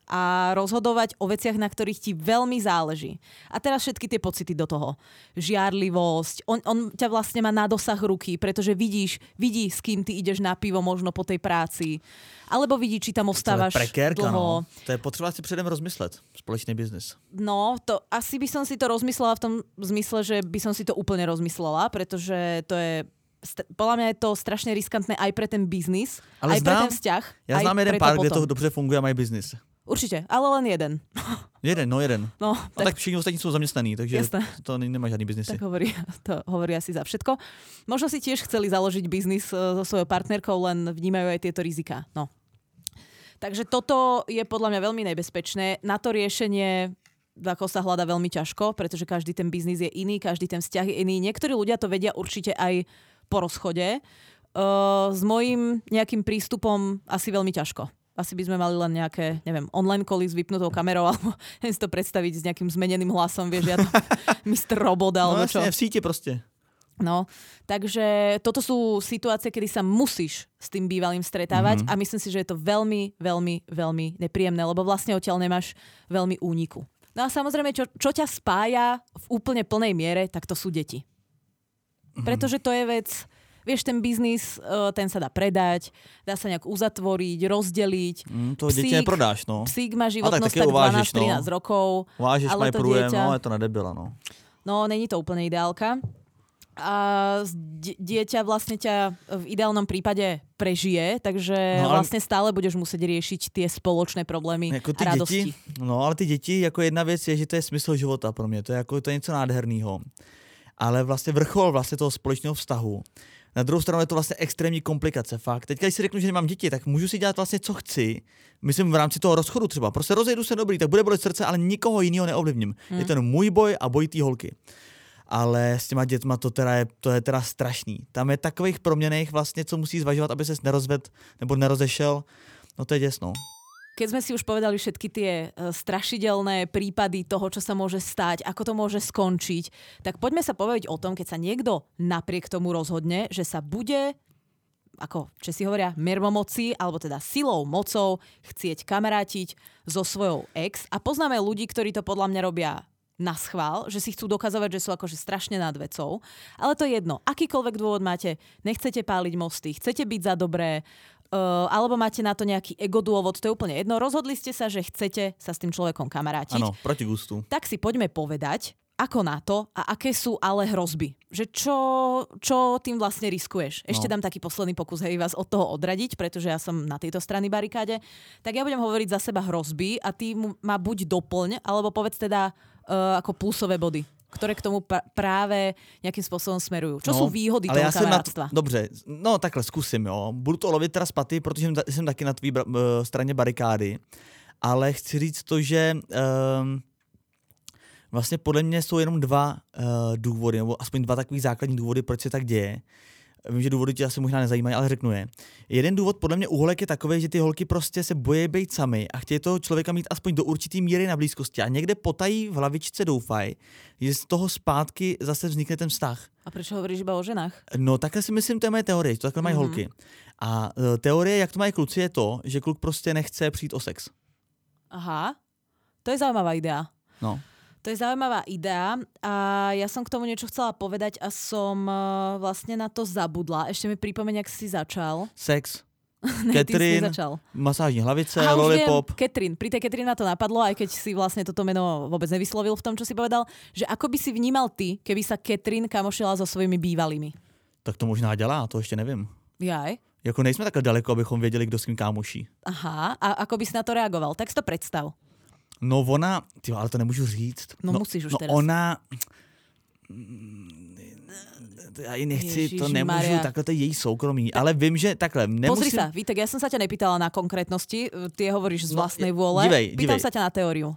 a rozhodovať o veciach, na ktorých ti veľmi záleží. A teraz všetky tie pocity do toho. Žiarlivosť, on ťa vlastne má na dosah ruky, pretože vidí, s kým ty ideš na pivo možno po tej práci. Alebo vidí, či tam ostávaš dlho. No. To je potřeba si předem rozmyslet. Společný biznis. No, to asi by som si to rozmyslela v tom zmysle, že by som si to úplne rozmyslela, pretože to je... Podľa mňa je to strašne riskantné aj pre ten biznis, ale aj pre ten vzťah. Ja znám jeden pár, kde to dobře funguje a mají biznis. Určitě, ale len jeden. Jeden. No, tak všichni ostatní jsou zaměstnaní, takže jasné. To nemá žádný biznis. Tak hovorí asi za všetko. Možno si tiež chceli založiť biznis so svojou partnerkou, len vnímajú aj tieto riziká. No. Takže toto je podľa mňa veľmi nebezpečné. Na to riešenie ako sa hľada veľmi ťažko, pretože každý ten biznis je iný, každý ten vzťah je iný. Niektorí ľudia to vedia určite aj po rozchode. S mojím nejakým prístupom asi veľmi ťažko. Asi by sme mali len nejaké, neviem, online koly s vypnutou kamerou, alebo si to predstaviť s nejakým zmeneným hlasom, vieš, ja to Mr. Robot, alebo no, čo. No jasne, v síti proste. No, takže toto sú situácie, kedy sa musíš s tým bývalým stretávať a myslím si, že je to veľmi, veľmi, veľmi nepríjemné, lebo vlastne odtiaľ nemáš veľmi úniku. No a samozrejme, čo ťa spája v úplne plnej miere, tak to sú deti. Pretože to je vec, vieš, ten biznis, ten sa dá predať, dá sa nejak uzatvoriť, rozdeliť. To dieťa neprodáš, no. Psík má životnosť tak 12-13 rokov. Vážiš, maj prújem, dieťa... no je to nedebila, no. No, není to úplne ideálka. A dieťa vlastne ťa v ideálnom prípade prežije, takže no, vlastne stále budeš musieť riešiť tie spoločné problémy jako ty a radosti. Děti, no ale ty děti, jako jedna věc je, že to je smysl života pro mě, to je, jako, to je něco nádherného. Ale vlastně vrchol vlastně toho společného vztahu. Na druhou stranu je to vlastně extrémní komplikace, fakt. Teď, když si řeknu, že nemám děti, tak můžu si dělat vlastně co chci. Myslím v rámci toho rozchodu třeba. Prostě rozejdu se dobrý, tak bude bolet srdce, ale nikoho jiného neovlivním. Je ten můj boj a boj té holky. Ale s těma dětma to je teda strašný. Tam je takových proměnných vlastně, co musí zvažovat, aby ses nerozvedl nebo nerozešel. No to je děsno. Keď sme si už povedali všetky tie strašidelné prípady toho, čo sa môže stať, ako to môže skončiť, tak poďme sa povedať o tom, keď sa niekto napriek tomu rozhodne, že sa bude, ako Česi hovoria, mermomocí, alebo teda silou, mocou chcieť kamarátiť so svojou ex. A poznáme ľudí, ktorí to podľa mňa robia na schvál, že si chcú dokazovať, že sú akože strašne nad vecou. Ale to je jedno. Akýkoľvek dôvod máte, nechcete páliť mosty, chcete byť za dobré, alebo máte na to nejaký ego dôvod, to je úplne jedno. Rozhodli ste sa, že chcete sa s tým človekom kamarátiť. Áno, proti gustu. Tak si poďme povedať, ako na to a aké sú ale hrozby. Že čo tým vlastne riskuješ? Ešte dám taký posledný pokus, hej, vás od toho odradiť, pretože ja som na tejto strane barikáde. Tak ja budem hovoriť za seba hrozby a ty ma buď doplň, alebo povedz teda ako plusové body, ktoré k tomu práve nejakým spôsobom smerujú. Čo sú výhody toho kamarátstva? Dobře, no takhle zkusím, jo. Budu to lovit teda spaty, protože jsem taky na tvý straně barikády. Ale chci říct to, že vlastně podle mě jsou jenom dva důvody, nebo aspoň dva takový základní důvody, proč se tak děje. Vím, že důvody tě asi možná nezajímají, ale řeknu je. Jeden důvod podle mě u holek je takový, že ty holky prostě se bojí být sami a chtějí toho člověka mít aspoň do určitý míry na blízkosti a někde potají v hlavičce doufají, že z toho zpátky zase vznikne ten vztah. A proč hovoríš iba o ženách? No takhle si myslím, to je moje teorie, to takhle mají holky. A teorie, jak to mají kluci, je to, že kluk prostě nechce přijít o sex. Aha, to je zajímavá idea. No. To je zaujímavá idea a ja som k tomu niečo chcela povedať a som vlastne na to zabudla. Ešte mi pripomeň, ak si začal. Sex. Kathrin, masážní hlavice, Lollipop. Kathrin, pri tej Kathrin na to napadlo, aj keď si vlastne toto meno vôbec nevyslovil v tom, čo si povedal, že ako by si vnímal ty, keby sa Kathrin kamošila so svojimi bývalými? Tak to možná dělá, to ešte neviem. Jaj. Jako nejsme takhle daleko, abychom věděli, kdo s kým kámoší. Aha, a ako by si na to reagoval? Tak si to predstav. No ona, tyjo, ale to nemůžu říct. No musíš už teraz. No ona, já ji nechci, Ježiši, to nemůžu, Maria. Takhle to je její soukromí, tak, ale vím, že takhle nemusím. Pozri sa, Vítek, ja som sa ťa nepýtala na konkrétnosti, ty hovoríš z vlastnej vôle, pýtam sa ťa na teóriu.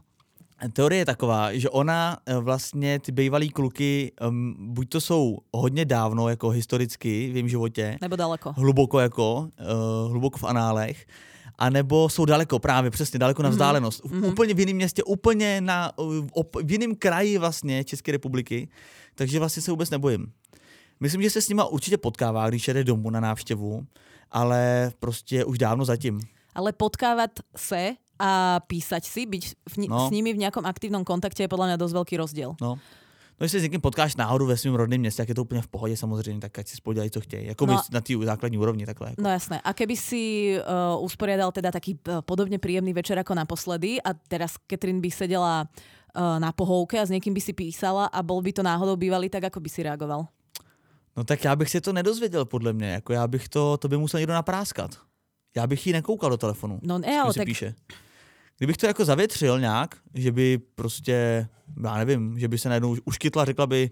Teorie je taková, že ona vlastně ty bývalý kluky, buď to jsou hodně dávno, jako historicky v jejím životě. Nebo daleko. Hluboko jako, hluboko v análech. A nebo jsou daleko, právě přesně, daleko na vzdálenost. Úplně v jiném městě, úplně v jiném kraji vlastně České republiky, takže vlastně se vůbec nebojím. Myslím, že se s nima určitě potkává, když jede domů na návštěvu, ale prostě už dávno zatím. Ale potkávat se a písať si, byť s nimi v nějakom aktivním kontakte je podle mě dost velký rozdíl. No. No, jestli s někým potkáš náhodou ve svém rodném městě, tak je to úplně v pohodě samozřejmě, tak ať si spolu dělají, co chtějí. Jako no, na té základní úrovni takhle. Jako. No jasné. A keby si usporiadal teda taký podobně príjemný večer jako naposledy a teraz Kathrin by seděla na pohovke a s někým by si písala a bol by to náhodou bývalý, tak ako by si reagoval? No tak já bych se to nedozvěděl podle mě, jako já bych to by musel někdo napráskat. Já bych jí nekoukal do telefonu. No ne, ale tak píše. Kdybych to jako zavětřil nějak, že by prostě, já nevím, že by se najednou uškytla, řekla by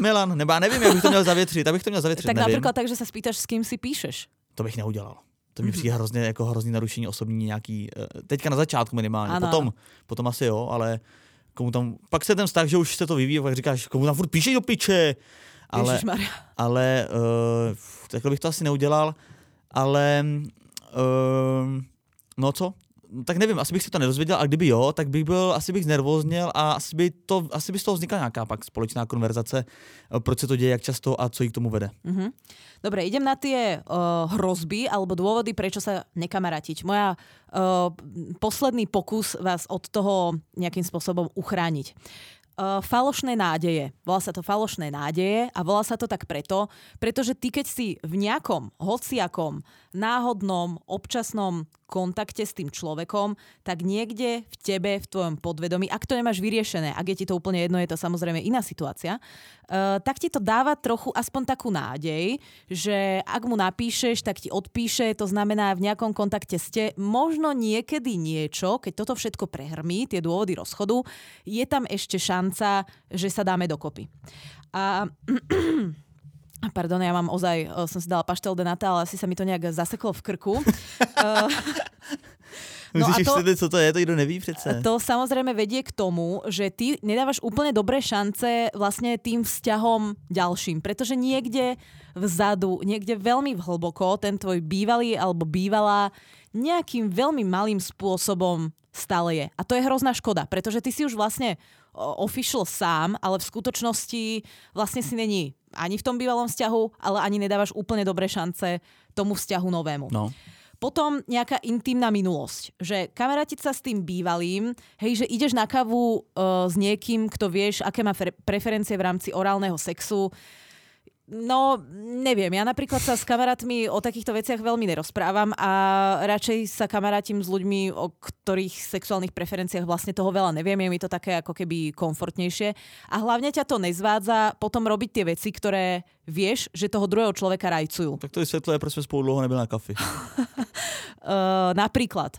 Milan, nebo já nevím, jak bych to měl zavětřit, tak nevím. Například tak, že se spýtaš, s kým si píšeš. To bych neudělal. To mi přijde hrozný narušení osobní nějaký, teďka na začátku minimálně, potom asi jo, ale komu tam, pak se ten vztah, že už se to vyvíjí, pak říkáš, komu tam furt píšeš do piče, ale takhle bych to asi neudělal, ale no co? tak nevím, asi bych si to nedozvěděl, a kdyby jo, tak bych byl, asi bych znervózněl a asi by z toho vznikla nějaká pak společná konverzace, proč se to děje, jak často a co jí k tomu vede. Mm-hmm. Dobre, idem na tie hrozby alebo dôvody, prečo sa nekamaratiť. Moja posledný pokus vás od toho nejakým spôsobom uchrániť. Falošné nádeje. Volá sa to falošné nádeje a volá sa to tak preto, pretože ty, keď si v nejakom hociakom, náhodnom, občasnom kontakte s tým človekom, tak niekde v tebe, v tvojom podvedomí, ak to nemáš vyriešené, ak je ti to úplne jedno, je to samozrejme iná situácia, tak ti to dáva trochu aspoň takú nádej, že ak mu napíšeš, tak ti odpíše, to znamená v nejakom kontakte ste, možno niekedy niečo, keď toto všetko prehrmí, tie dôvody rozchodu, je tam ešte šanca, že sa dáme dokopy. A pardon, ja mám ozaj, som si dala paštel de Natal, asi sa mi to nejak zaseklo v krku. No musíš vstupit, co to je, to nikdo neví přece. To samozřejmě vedie k tomu, že ty nedávaš úplně dobré šance vlastně tým vzťahom ďalším, protože někde vzadu, někde velmi hlboko ten tvoj bývalý alebo bývalá nějakým velmi malým způsobem stále je. A to je hrozná škoda, protože ty si už vlastně official sám, ale v skutočnosti vlastně si není ani v tom bývalom vzťahu, ale ani nedávaš úplně dobré šance tomu vzťahu novému. No. Potom nejaká intimná minulosť, že kamarátiť sa s tým bývalým, hej, že ideš na kávu s niekým, kto vieš, aké má preferencie v rámci orálneho sexu. No, neviem, ja napríklad sa s kamarátmi o takýchto veciach veľmi nerozprávam a radšej sa kamarátim s ľuďmi, o ktorých sexuálnych preferenciách vlastne toho veľa neviem, je mi to také ako keby komfortnejšie a hlavne ťa to nezvádza potom robiť tie veci, ktoré vieš, že toho druhého človeka rajcujú. Tak to vysvetľuje, proč sme spolu dlho nebyli na kafi. Napríklad,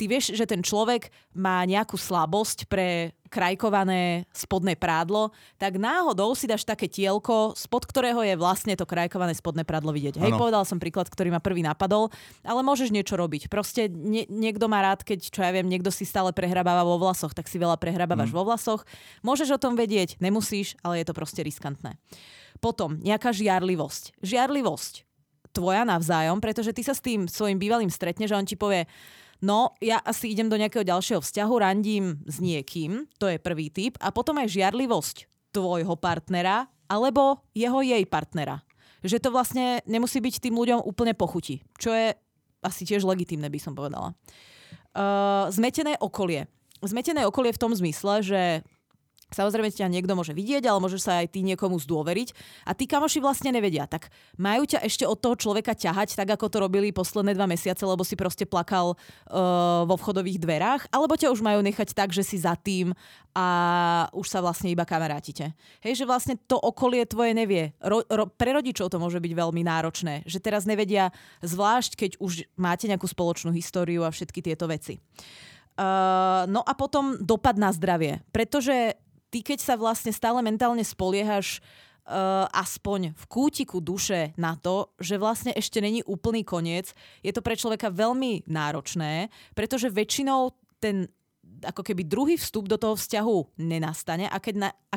ty vieš, že ten človek má nejakú slabosť pre krajkované spodné prádlo, tak náhodou si dáš také tielko, spod ktorého je vlastne to krajkované spodné prádlo vidieť. Hej, povedala som príklad, ktorý ma prvý napadol, ale môžeš niečo robiť. Proste niekto má rád, keď, čo ja viem, niekto si stále prehrabáva vo vlasoch, tak si veľa prehrabávaš vo vlasoch. Môžeš o tom vedieť, nemusíš, ale je to proste riskantné. Potom nejaká žiarlivosť. Žiarlivosť tvoja navzájom, pretože ty sa s tým svojím bývalým stretneš a on ti povie: no, ja asi idem do nejakého ďalšieho vzťahu, randím s niekým, to je prvý typ. A potom aj žiarlivosť tvojho partnera, alebo jej partnera. Že to vlastne nemusí byť tým ľuďom úplne pochutí, čo je asi tiež legitímne, by som povedala. Zmetené okolie. Zmetené okolie v tom zmysle, že samozrejme ťa niekto môže vidieť, ale môžeš sa aj ty niekomu zdôveriť a tí kamoši vlastne nevedia. Tak majú ťa ešte od toho človeka ťahať, tak ako to robili posledné 2 mesiace, lebo si proste plakal vo vchodových dverách, alebo ťa už majú nechať tak, že si za tým a už sa vlastne iba kamarátite. Hej, že vlastne to okolie tvoje nevie. Pre rodičov to môže byť veľmi náročné, že teraz nevedia, zvlášť keď už máte nejakú spoločnú históriu a všetky tieto veci. No a potom dopad na zdravie, pretože ty, keď sa vlastne stále mentálne spoliehaš aspoň v kútiku duše na to, že vlastne ešte není úplný koniec, je to pre človeka veľmi náročné, pretože väčšinou ten ako keby druhý vstup do toho vzťahu nenastane a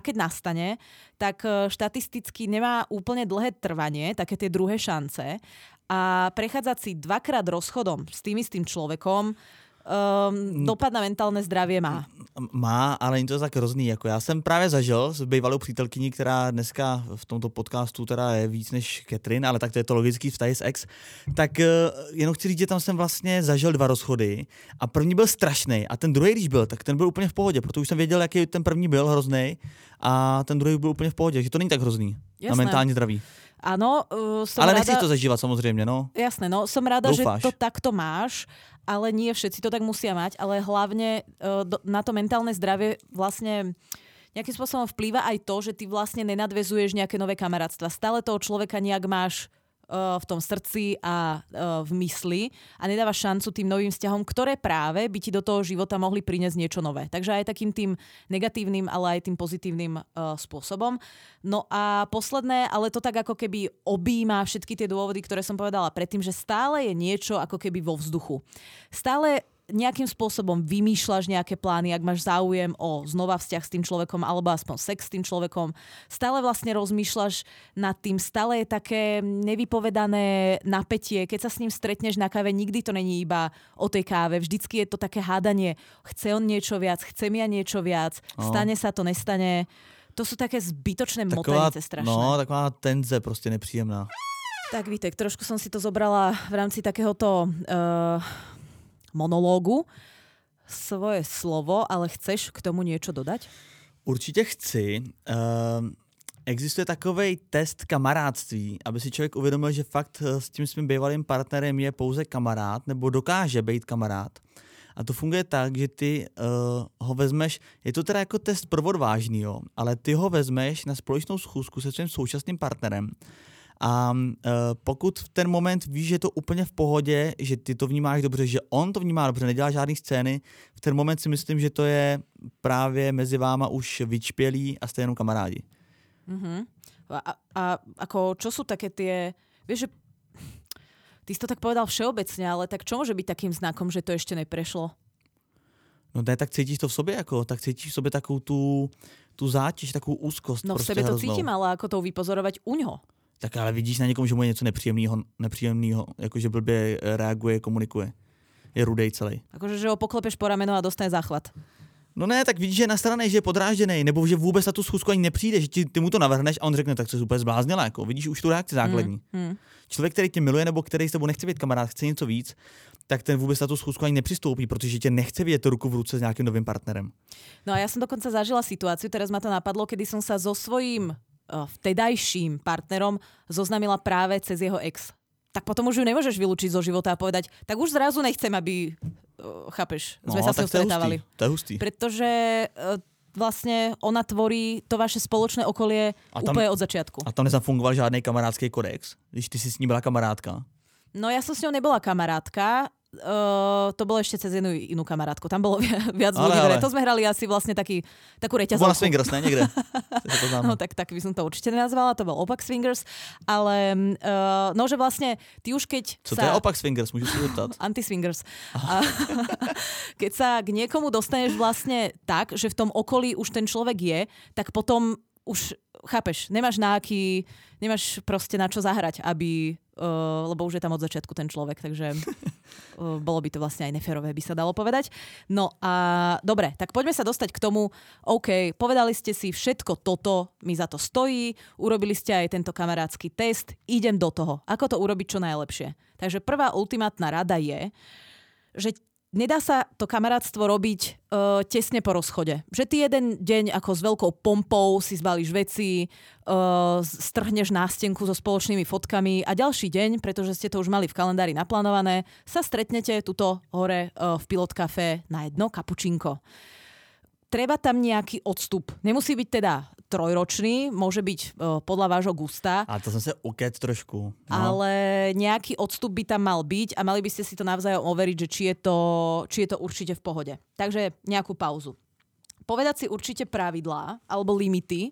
keď nastane, tak štatisticky nemá úplne dlhé trvanie, také tie druhé šance a prechádzať si 2-krát rozchodom s tým človekom dopad na mentální zdraví má. Má, ale není to tak hrozný. Jako já jsem právě zažil s bývalou přítelkyní, která dneska v tomto podcastu teda je víc než Kathrin, ale tak to je to logický vztahy s ex. Tak jenom chci říct, že tam jsem vlastně zažil 2 rozchody a první byl strašný a ten druhý, když byl, tak ten byl úplně v pohodě, protože už jsem věděl, jaký ten první byl hrozný a ten druhý byl úplně v pohodě, že to není tak hrozný. Jasné. Na mentální zdraví. Ano, ale nechceš to zažívat samozřejmě, no. Jasné, no, jsem ráda, doufáš, že to takto máš, ale nie všetci to tak musia mať, ale hlavně na to mentálne zdravie vlastně nejakým spôsobom vplýva aj to, že ty vlastne nenadvezuješ nejaké nové kamarátstva. Stále toho človeka nejak máš v tom srdci a v mysli a nedávaš šancu tým novým vzťahom, ktoré práve by ti do toho života mohli priniesť niečo nové. Takže aj takým tým negatívnym, ale aj tým pozitívnym spôsobom. No a posledné, ale to tak ako keby objíma všetky tie dôvody, ktoré som povedala predtým, že stále je niečo ako keby vo vzduchu. Stále nejakým spôsobom vymýšľaš nejaké plány, ak máš záujem o znova vzťah s tým človekom alebo aspoň sex s tým človekom, stále vlastne rozmýšľaš nad tým, stále je také nevypovedané napätie, keď sa s ním stretneš na káve, nikdy to není iba o tej káve, vždycky je to také hádanie, chce on niečo viac, chcem ja niečo viac, stane sa to, nestane, to sú také zbytočné motanice strašné. No, taková tenze prostě nepříjemná. Tak Vítek, trošku som si to zobrala v rámci takéhoto... monológu svoje slovo, ale chceš k tomu něco dodať? Určitě chci. Existuje takovej test kamarádství, aby si člověk uvědomil, že fakt s tím svým bývalým partnerem je pouze kamarád nebo dokáže být kamarád. A to funguje tak, že ty ho vezmeš, je to teda jako test prvodvážný, jo, ale ty ho vezmeš na společnou schůzku se svým současným partnerem. A pokud v ten moment víš, že je to úplně v pohodě, že ty to vnímáš dobře, že on to vnímá dobře, nedělá žádný scény, v ten moment si myslím, že to je právě mezi váma už vyčpělí a jste jenom kamarádi. Mm-hmm. A ako, čo sú také tie, vieš, že ty si to tak povedal všeobecně, ale tak čo může být takým znakom, že to ještě neprešlo? No ne, tak cítíš to v sobě, jako, tak cítíš v sobě takovou tu zátěž, takovou úzkost. No v sebe hroznou. To cítím, ale ako to vypozorovat u něho. Tak ale vidíš na někom, že mu je něco nepříjemného, jakože blbě reaguje, komunikuje. Je rudej celý. Jakože, že ho poklepeš po ramenu a dostane záchvat. No ne, tak vidíš, že je nasranej, že je podrážděnej, nebo že vůbec na tu schůzku ani nepřijde, že ty mu to navrhneš a on řekne, tak se úplně zbláznila, jako. Vidíš už tu reakci základní. Člověk, který tě miluje nebo který s tebou nechce být kamarád, chce něco víc, tak ten vůbec na tu schůzku ani nepřistoupí, protože tě nechce vidět ruku v ruce s nějakým novým partnerem. No a já jsem dokonce zažila situaci, teraz ma to napadlo, kdy jsem se so svojím vtedajším partnerom zoznamila práve cez jeho ex. Tak potom už ju nemôžeš vylúčiť zo života a povedať, tak už zrazu nechcem, aby, chápeš, sme sa s ňou stretávali. To je hustý. Pretože vlastne ona tvorí to vaše spoločné okolie a tam, úplne od začiatku. A tam nezafungoval žádnej kamarádskej kodex, když ty si s ní byla kamarádka? No ja som s ňou nebola kamarádka, to bolo ešte cez inú kamarátku. Tam bolo viac ľudí. To sme hrali asi vlastne takú reťazovku. Bola swingers, ne? Niekde. No tak by som to určite nenazvala. To bol opak swingers. Ale no, že vlastne ty už keď Co to je opak swingers? Môžu si zeptat. Anti-swingers. Keď sa k niekomu dostaneš vlastne tak, že v tom okolí už ten človek je, tak potom už, chápeš, nemáš proste na čo zahrať, aby... lebo už je tam od začiatku ten človek, takže bolo by to vlastne aj neférové, by sa dalo povedať. No a dobre, tak poďme sa dostať k tomu, OK, povedali ste si všetko toto, mi za to stojí, urobili ste aj tento kamarádsky test, idem do toho. Ako to urobiť čo najlepšie? Takže prvá ultimátna rada je, že nedá sa to kamarátstvo robiť tesne po rozchode. Že ty jeden deň ako s veľkou pompou si zbalíš veci, strhneš nástenku so spoločnými fotkami a ďalší deň, pretože ste to už mali v kalendári naplánované, sa stretnete tuto hore v Pilot Café na jedno kapučínko. Treba tam nejaký odstup. Nemusí byť teda trojročný, môže byť podľa vášho gusta. A to som sa ukec trošku. No. Ale nejaký odstup by tam mal byť a mali by ste si to navzájom overiť, že či je to určite v pohode. Takže nejakú pauzu. Povedať si určite pravidlá alebo limity,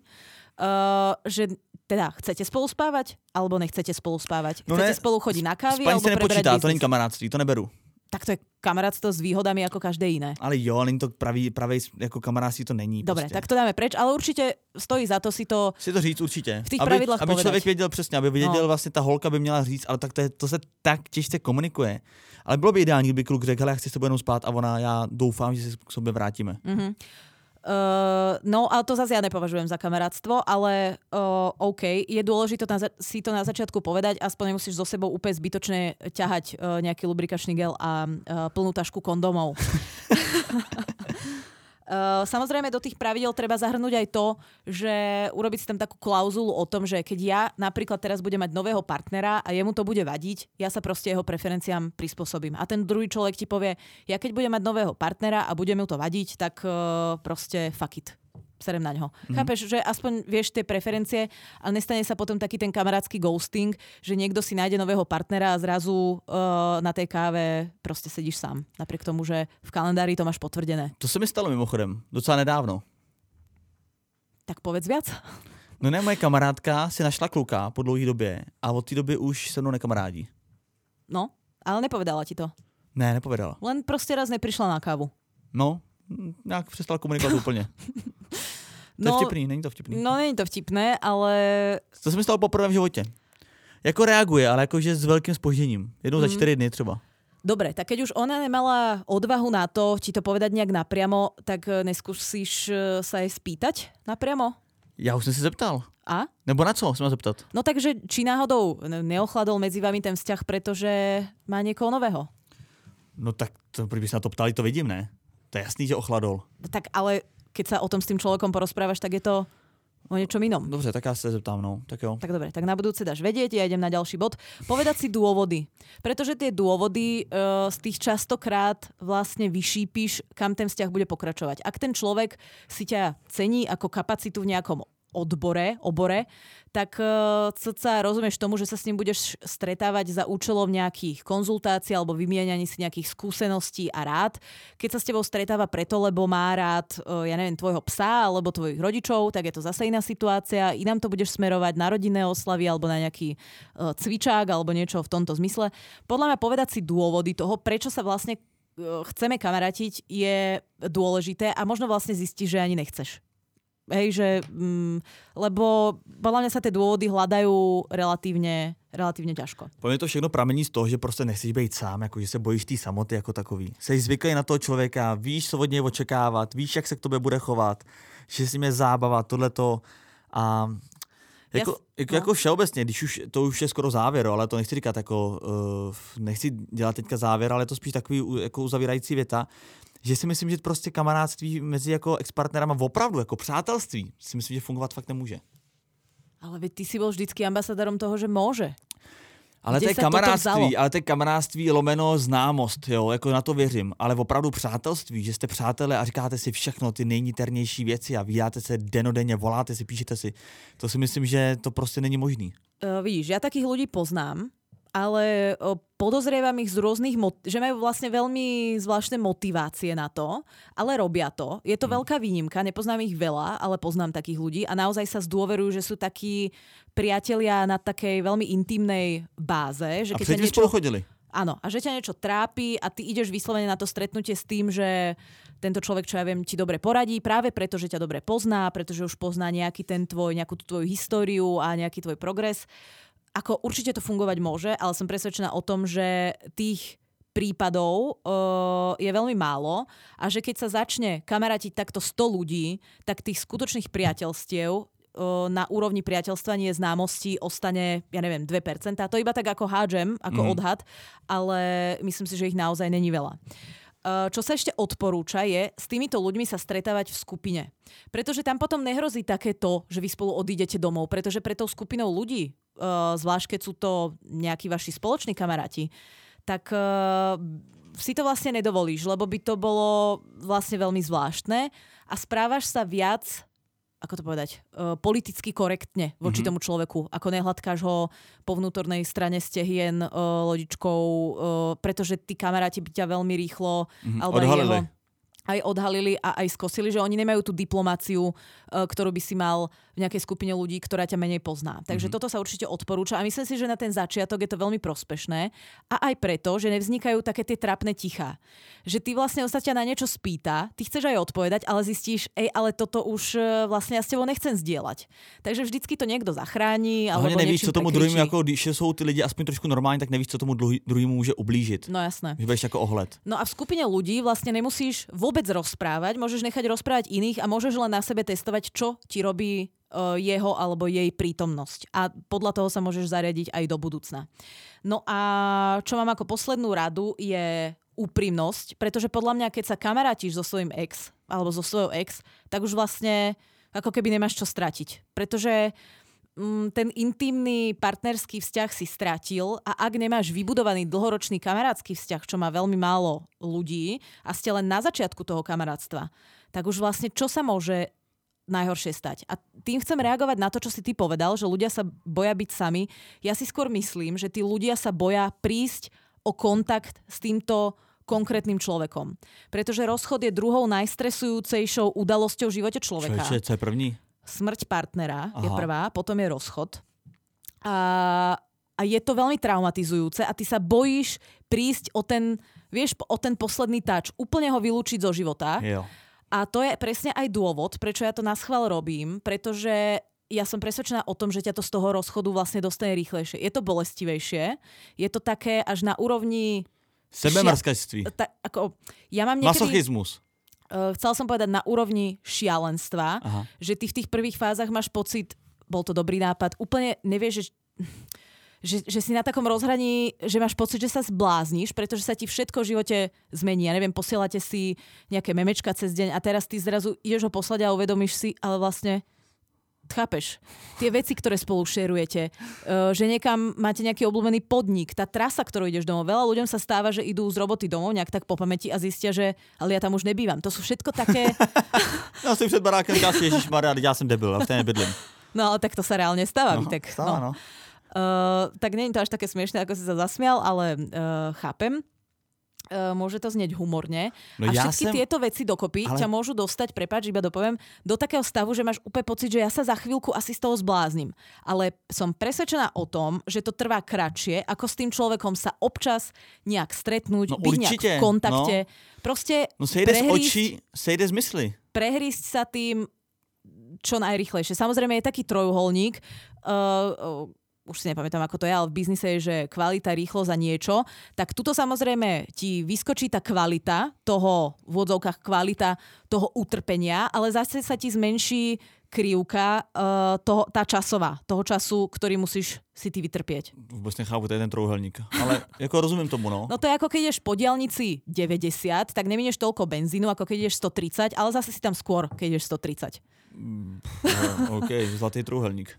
že teda chcete spolu spávať alebo nechcete spolu spávať. Chcete spolu chodiť na kávy alebo prebrať biznis. To není kamarádství, to neberu. Tak to je kamarádstvo s výhodami jako každé jiné. Ale jo, ale to pravý jako kamarádství to není. Dobře, prostě. Tak to dáme preč, ale určitě stojí za to si to říct určitě. V těch pravidlách aby člověk věděl přesně, aby věděl vlastně ta holka by měla říct, ale tak to se tak těžce komunikuje. Ale bylo by ideální, kdyby kluk řekl, já chci s tebou jenom spát a ona, já doufám, že se k sobě vrátíme. Mm-hmm. No, ale to zase ja nepovažujem za kamarátstvo, ale OK, je dôležité si to na začiatku povedať, aspoň nemusíš so sebou úplne zbytočne ťahať nejaký lubrikačný gel a plnú tašku kondomov. Samozrejme, do tých pravidel treba zahrnúť aj to, že urobiť si tam takú klauzulu o tom, že keď ja napríklad teraz budem mať nového partnera a jemu to bude vadiť, ja sa proste jeho preferenciám prispôsobím. A ten druhý človek ti povie, ja keď budem mať nového partnera a bude mu to vadiť, tak proste fuck it. Serem na ňo. Mm-hmm. Chápeš, že aspoň vieš tie preferencie, ale nestane sa potom taký ten kamarátsky ghosting, že niekto si nájde nového partnera a zrazu na tej káve proste sedíš sám. Napriek tomu, že v kalendári to máš potvrdené. To se mi stalo mimochodem, docela nedávno. Tak povedz viac. No ne, moje kamarádka si našla kluka po dlouhé době a od té doby už se mnou nekamarádí. No, ale nepovedala ti to. Ne, nepovedala. Len prostě raz neprišla na kávu. No, nějak přestala komunikovat úplně. No, to je vtipný, není to vtipný. No, není to vtipné, ale... To se mi stalo poprvé v životě. Jako reaguje, ale jakože s velkým zpožděním. Jednou za 4 dny třeba. Dobre, tak keď už ona nemala odvahu na to, či to povedať nejak napriamo, tak neskúsiš sa jej spýtať napriamo? Ja už som si zeptal. A? Nebo na co som ma zeptat? No takže, či náhodou neochladol medzi vami ten vzťah, pretože má niekoho nového? No tak, kdyby sa na to ptali, to vidím, ne? To je jasný, že ochladol. Tak ale keď sa o tom s tým človekom porozprávaš, tak je to... o niečom inom. Dobre, tak ja sa zeptám, no. Tak jo. Tak dobre, tak na budúce dáš vedieť, ja idem na ďalší bod. Povedať si dôvody. Pretože tie dôvody z tých častokrát vlastne vyšípíš, kam ten vzťah bude pokračovať. Ak ten človek si ťa cení ako kapacitu v nejakom obore, tak sa rozumieš tomu, že sa s ním budeš stretávať za účelom nejakých konzultácií alebo vymieňaní si nejakých skúseností a rád. Keď sa s tebou stretáva preto, lebo má rád, ja neviem, tvojho psa alebo tvojich rodičov, tak je to zase iná situácia. Inám to budeš smerovať na rodinné oslavy alebo na nejaký cvičák alebo niečo v tomto zmysle. Podľa mňa povedať si dôvody toho, prečo sa vlastne chceme kamarátiť, je dôležité a možno vlastne zistiť, že ani nechceš. Hej, že, lebo podľa mňa sa tie dôvody hľadajú relatívne ťažko. Poviem, to všechno pramení z toho, že prostě nechceš být sám, jakože se bojíš té samoty jako takový. Jsi zvyklý na toho člověka, víš, co od něj očekávat, víš, jak se k tobě bude chovat, že s ním je zábava, tohleto. A jako, jako všeobecně, když už, to už je skoro závěr, ale to nechci říkat jako, nechci dělat teďka závěr, ale je to spíš takový jako uzavírající věta, že si myslím, že prostě kamarádství mezi jako ex-partnerama opravdu, jako přátelství, si myslím, že fungovat fakt nemůže. Ale ty si byl vždycky ambasadorom toho, že může. Ale to je kamarádství, lomeno známost, jo, jako na to věřím. Ale opravdu přátelství, že jste přátelé a říkáte si všechno, ty nejniternější věci a vídáte se denodenně, voláte si, píšete si. To si myslím, že to prostě není možný. Víš, já takých lidí poznám, ale podozrievam ich z rôznych, že majú vlastne veľmi zvláštne motivácie na to, ale robia to. Je to veľká výnimka, nepoznám ich veľa, ale poznám takých ľudí a naozaj sa zdôverujú, že sú takí priatelia na takej veľmi intimnej báze. Že a keď niečo... spolu chodili. Áno, a že ťa niečo trápi a ty ideš vyslovene na to stretnutie s tým, že tento človek, čo ja viem, ti dobre poradí, práve preto, že ťa dobre pozná, pretože už pozná nejaký ten tvoj, nejakú tvoju históriu a nejaký tvoj progres. Ako určite to fungovať môže, ale som presvedčená o tom, že tých prípadov je veľmi málo a že keď sa začne kamarátiť takto 100 ľudí, tak tých skutočných priateľstiev na úrovni priateľstva, nie známostí, ostane, ja neviem, 2%. To iba tak ako hádžem, ako odhad, ale myslím si, že ich naozaj není veľa. Čo sa ešte odporúča je s týmito ľuďmi sa stretávať v skupine. Pretože tam potom nehrozí takéto, že vy spolu odídete domov, pretože pre tou skupinou ľudí, zvlášť keď sú to nejakí vaši spoloční kamaráti, tak si to vlastne nedovolíš, lebo by to bolo vlastne veľmi zvláštne a správaš sa viac, ako to povedať, politicky korektne voči tomu človeku. Ako nehladkáš ho po vnútornej strane stehien lodičkou, pretože tí kamaráti by ťa veľmi rýchlo odhalili. Aj odhalili a aj skosili, že oni nemajú tú diplomáciu, ktorú by si mal v nejakej skupine ľudí, ktorá ťa menej pozná. Takže toto sa určite odporúča a myslím si, že na ten začiatok je to veľmi prospešné a aj preto, že nevznikajú také tie trapné tichá. Že ty vlastne ostatňa na niečo spýta, ty chceš aj odpovedať, ale zistíš, ale toto už vlastne ja s tebou nechcem zdieľať. Takže vždycky to niekto zachrání, ale nevíš, co tomu druhému, jako když jsou ty lidi aspoň trošku normální, tak nevíš, co tomu druhému může ublížit. No jasné. Že budeš jako ohled. No a v skupině lidí vlastně nemusíš vôbec rozprávať, môžeš nechať rozprávať iných a môžeš len na sebe testovať, čo ti robí jeho alebo jej prítomnosť. A podľa toho sa môžeš zariadiť aj do budúcna. No a čo mám ako poslednú radu je úprimnosť, pretože podľa mňa, keď sa kamarátiš so svojím ex alebo so svojou ex, tak už vlastne ako keby nemáš čo stratiť. Pretože ten intimný partnerský vzťah si stratil a ak nemáš vybudovaný dlhoročný kamarátsky vzťah, čo má veľmi málo ľudí a ste len na začiatku toho kamarátstva, tak už vlastne čo sa môže najhoršie stať. A tým chcem reagovať na to, čo si ty povedal, že ľudia sa boja byť sami. Ja si skôr myslím, že tí ľudia sa boja prísť o kontakt s týmto konkrétnym človekom. Pretože rozchod je druhou najstresujúcejšou udalosťou v živote človeka. Čo je první? Smrť partnera je prvá, potom je rozchod. A a je to veľmi traumatizujúce a ty sa bojíš prísť o ten, vieš, o ten posledný touch, úplne ho vylúčiť zo života. Jo. A to je presne aj dôvod, prečo ja to naschvál robím, pretože ja som presvedčená o tom, že ťa to z toho rozchodu vlastne dostane rýchlejšie. Je to bolestivejšie, je to také až na úrovni... Sebemrskačství. Ja mám niekedy... Masochismus. Chcela som povedať na úrovni šialenstva, aha, že ty v tých prvých fázach máš pocit, bol to dobrý nápad, úplne nevieš, že si na takom rozhraní, že máš pocit, že sa zblázniš, pretože sa ti všetko v živote zmení. Ja neviem, posielate si nejaké memečka cez deň a teraz ty zrazu ideš ho poslať a uvedomíš si, ale vlastne chápeš, tie veci, ktoré spolu šerujete, že niekam máte nejaký obľúbený podnik, tá trasa, ktorú ideš domov. Veľa ľuďom sa stáva, že idú z roboty domov nejak tak po pamäti a zistia, že ale ja tam už nebývam. To sú všetko také... Ja som pred barákem, ježišmarja, ja som debil, v ten nebydlím. No ale tak to sa reálne stáva, Vítek. No. Tak nie je to až také smiešné, ako si sa zasmial, ale chápem. Môže to znieť humorne. No a ja všetky tieto veci dokopy ťa môžu dostať, prepáč, iba dopoviem, do takého stavu, že máš úplne pocit, že ja sa za chvíľku asi z toho zbláznim. Ale som presvedčená o tom, že to trvá kratšie, ako s tým človekom sa občas nejak stretnúť, no, byť určite, nejak v kontakte. No. Proste no, sejde z očí, sejde z mysli. Prehrísť sa tým čo najrychlejšie. Samozrejme je taký trojuholník, už si nepamätám, ako to je, ale v biznise je, že kvalita, rýchlosť a niečo, tak tuto samozrejme ti vyskočí tá kvalita toho, v odzovkách kvalita toho utrpenia, ale zase sa ti zmenší krivka tá časová, toho času, ktorý musíš si ty vytrpieť. Vôbec nechápu, to je ten trojuhelník. Ale ako rozumiem tomu, no. No to je ako keď ideš po diaľnici 90, tak neminieš toľko benzínu, ako keď ideš 130, ale zase si tam skôr, keď ideš 130. OK, zlatý trojuhelník.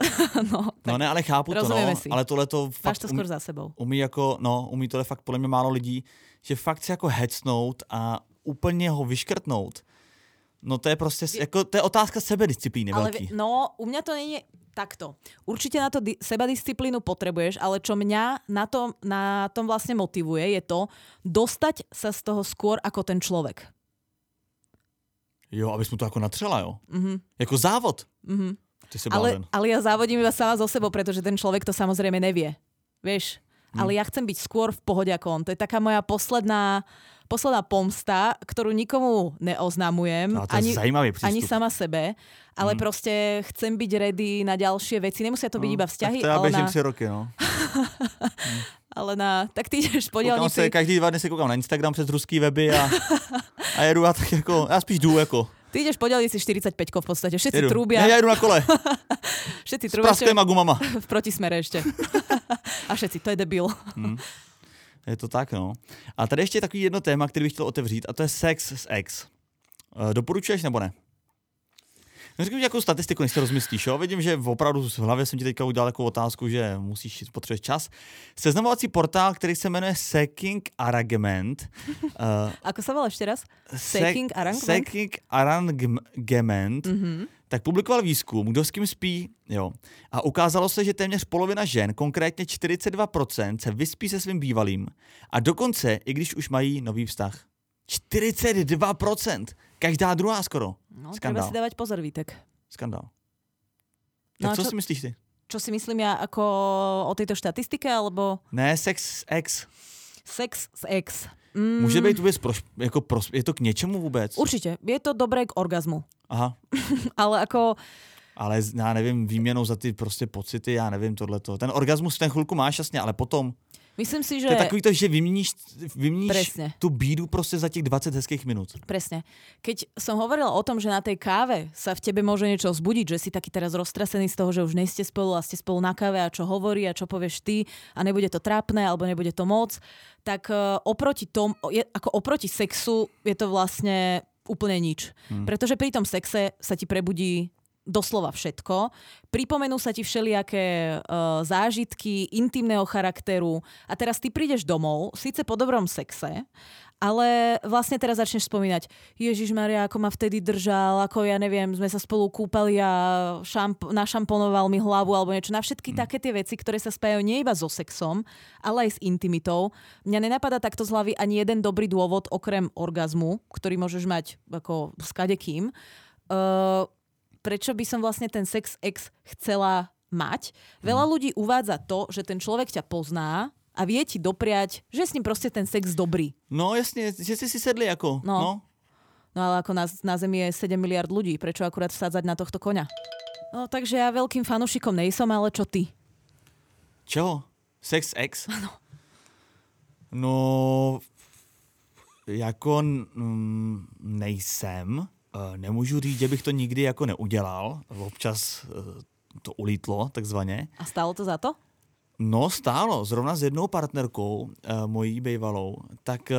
No, no ne, ale chápu to, no. Si. Ale tohle to fakt to skôr za sebou. Umí jako, no, umí tohle fakt podle mě málo lidí, že fakt si jako hecnout a úplně ho vyškrtnout. No to je prostě, jako, to je otázka sebedisciplíny velký. No, u mňa to není takto. Určite na to sebadisciplínu potrebuješ, ale čo mňa na tom vlastne motivuje, je to dostať sa z toho skôr ako ten človek. Jo, abys mu to jako natřela, jo? Mm-hmm. Jako závod. Mm-hmm. Ale ja závodím iba sama so sebou, pretože ten človek to samozrejme nevie. Vieš? Ale ja chcem byť skôr v pohode ako on. To je taká moja posledná pomsta, ktorú nikomu neoznamujem. No, to je zajímavý prístup. Ani sama sebe. Ale proste chcem byť ready na ďalšie veci. Nemusia to byť iba vzťahy. Tak to ja bežím 3 roky, no. Ale na... Tak ty ideš po diaľnici. Každý 2 dny se koukám na Instagram přes ruský weby a jedu a tak jako... Ja spíš jdu jako... Ty ideš po diaľnici 45 v podstate. Všetci trúbia. Ja jedu na kole. Všetci trúbia. S praskýma gumama. V protismere ešte. A všetci, to je debil. Je to tak, no. A tady ještě je takový jedno téma, který bych chtěl otevřít, a to je sex s ex. Doporučuješ nebo ne? Řekni mi nějakou statistiku, než se rozmyslíš, jo? Vidím, že opravdu v hlavě jsem ti teďka udělal takovou otázku, že musíš potřebovat čas. Seznamovací portál, který se jmenuje Seeking Arrangement. Ako se volá ještě raz? Seeking Arrangement? Seeking Arrangement. Mm-hmm. Tak publikoval výzkum, kdo s kým spí, jo. A ukázalo se, že téměř polovina žen, konkrétně 42%, se vyspí se svým bývalým. A dokonce, i když už mají nový vztah. 42%! Každá druhá skoro. No, skandál. Treba si dávať pozor, Vítek. Skandál. Tak no, co si myslíš ty? Čo si myslím ja ako o tejto štatistike, alebo... Ne, sex s ex. Sex s ex. Může být vůbec je to k něčemu vůbec? Určitě. Je to dobré k orgazmu. Aha. Ale já nevím, výměnou za ty prostě pocity, já nevím tohleto. Ten orgazmus v ten chvilku máš jasně, ale potom... Myslím si, že... To je takový to, že vyměníš tu bídu prostě za těch 20 hezkých minut. Presne. Keď som hovorila o tom, že na tej káve sa v tebe môže niečo vzbudiť, že si taký teraz roztrasený z toho, že už nejste spolu a ste spolu na káve a čo hovorí a čo povieš ty a nebude to trápne alebo nebude to moc, tak oproti sexu je to vlastne úplne nič. Pretože pri tom sexe sa ti prebudí doslova všetko. Pripomenú sa ti všelijaké zážitky intimného charakteru a teraz ty prídeš domov, síce po dobrom sexe, ale vlastne teraz začneš spomínať, Ježišmaria, ako ma vtedy držal, ako ja neviem, sme sa spolu kúpali a našamponoval mi hlavu alebo niečo. Na všetky také tie veci, ktoré sa spájajú nie iba so sexom, ale aj s intimitou. Mňa nenapadá takto z hlavy ani jeden dobrý dôvod, okrem orgazmu, ktorý môžeš mať ako skadekým. Prečo by som vlastne ten sex ex chcela mať. Veľa ľudí uvádza to, že ten človek ťa pozná a vie ti dopriať, že s ním proste ten sex dobrý. No jasne, že ste si sedli ako. No ale ako na Zemi je 7 miliard ľudí, prečo akurát vsádzať na tohto koňa? No takže ja veľkým fanúšikom nejsom, ale čo ty? Čo? Sex ex? Áno. No, jako nejsem, nemůžu říct, že bych to nikdy jako neudělal, občas to ulítlo takzvaně. A stálo to za to? No stálo, zrovna s jednou partnerkou, mojí bývalou, tak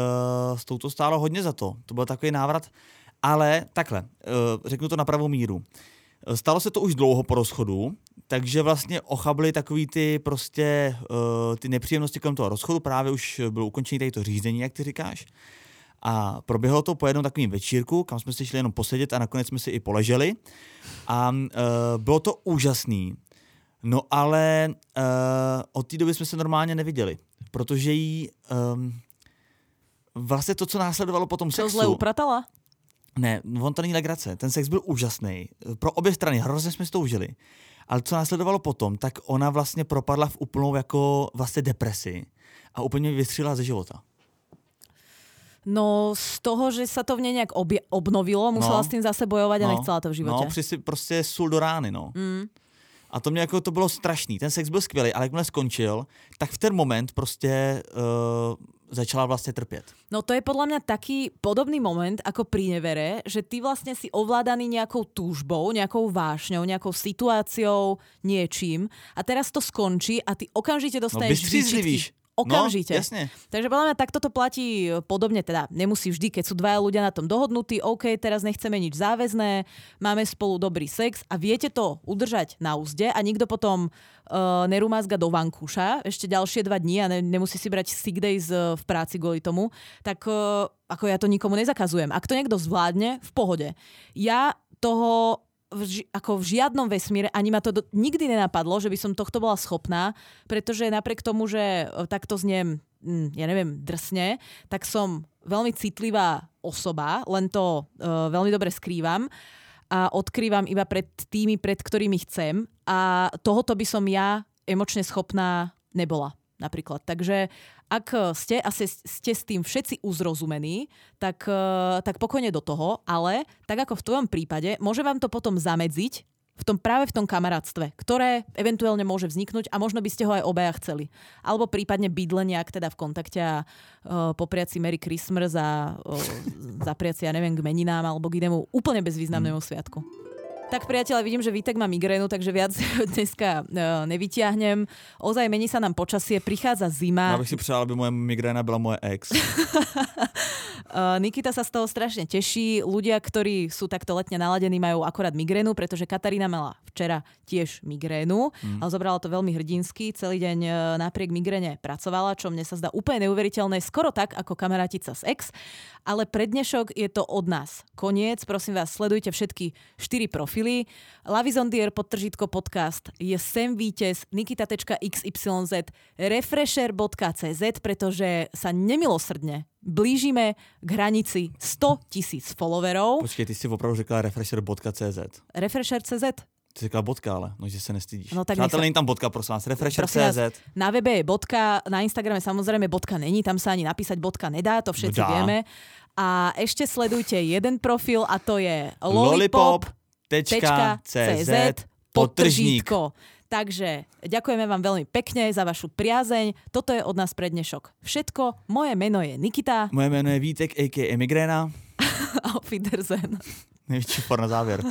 s touto stálo hodně za to, to byl takový návrat, ale takhle, řeknu to na pravou míru. Stalo se to už dlouho po rozchodu, takže vlastně ochably takový ty prostě ty nepříjemnosti kolem toho rozchodu, právě už bylo ukončení tady to řízení, jak ty říkáš. A proběhlo to po jednom takovým večírku, kam jsme si šli jenom posedět a nakonec jsme si i poleželi. A bylo to úžasný. No ale od té doby jsme se normálně neviděli, protože jí vlastně to, co následovalo po tom sexu... To zle upratala? Ne, on to není legrace. Ten sex byl úžasný. Pro obě strany hrozně jsme si to užili. Ale co následovalo potom, tak ona vlastně propadla v úplnou jako vlastně depresi a úplně vystřelila ze života. No z toho, že se to v něj nějak obnovilo, musela s tím zase bojovat a nechcela to v životě. No, prostě sůl do rány, no. Mm. A to mě jako to bylo strašný. Ten sex byl skvělý, ale jakmile skončil, tak v ten moment prostě začala vlastně trpět. No to je podle mě taký podobný moment jako pri nevere, že ty vlastně si ovládaný nějakou túžbou, nějakou vášňou, nějakou situací, něčím a teraz to skončí a ty okamžitě dostaneš výčitky. Okamžite. No, jasne. Takže podľa mňa takto to platí podobne, teda nemusí vždy, keď sú dvaja ľudia na tom dohodnutí, OK, teraz nechceme nič záväzné, máme spolu dobrý sex a viete to udržať na úzde a nikto potom nerumázga do vankúša ešte ďalšie 2 dní a nemusí si brať sick days v práci kvôli tomu, tak ako ja to nikomu nezakazujem. Ak to niekto zvládne, v pohode. Ja toho... ako v žiadnom vesmíre, ani ma to nikdy nenapadlo, že by som tohto bola schopná, pretože napriek tomu, že takto zniem, ja neviem, drsne, tak som veľmi citlivá osoba, len to veľmi dobre skrývam a odkrývam iba pred tými, pred ktorými chcem a tohoto by som ja emočne schopná nebola napríklad. Takže ak ste a ste s tým všetci uzrozumení, tak pokojne do toho, ale tak ako v tvojom prípade, môže vám to potom zamedziť práve v tom kamarátstve, ktoré eventuálne môže vzniknúť a možno by ste ho aj obaja chceli. Alebo prípadne bydle nejak teda v kontakte a popriať si Merry Christmas a zapriať si, ja neviem, k meninám alebo k inému úplne bezvýznamnému sviatku. Tak priatelia, vidím, že Vítek má migrénu, takže viac dneska nevyťahnem. Ozaj mení sa nám počasie, prichádza zima. Ja bych si přál, aby moja migréna byla moje ex. Nikita sa z toho strašne teší. Ľudia, ktorí sú takto letne naladení, majú akorát migrénu, pretože Katarina mala včera tiež migrénu, ale zobrala to veľmi hrdinsky. Celý deň napriek migréne pracovala, čo mne sa zdá úplne neuveriteľné, skoro tak ako kamarática s ex. Ale pre dnešok je to od nás koniec. Prosím vás, sledujte všetky 4 profily. Love is on the air, podtržítko podcast je sem vítěz, nikita.xyz, refresher.cz, pretože sa nemilosrdne blížime k hranici 100 000 followerov. Počkej, ty si opravdu řekla refresher.cz. Refresher.cz? Ty řekla bodka, ale, no, že se nestydíš. No tak není tam bodka, prosím vás, refresher.cz. Na webe je bodka, na Instagrame samozřejmě bodka není, tam sa ani napísať bodka nedá, to všetci vieme. A ešte sledujte jeden profil a to je Lollipop.cz/podtržítko. Takže ďakujeme vám veľmi pekne za vašu priazeň. Toto je od nás pre dnešok všetko. Moje meno je Nikita. Moje meno je Vítek, a.k.a. Migréna. Auf Wiedersehen. Největší for na závěr.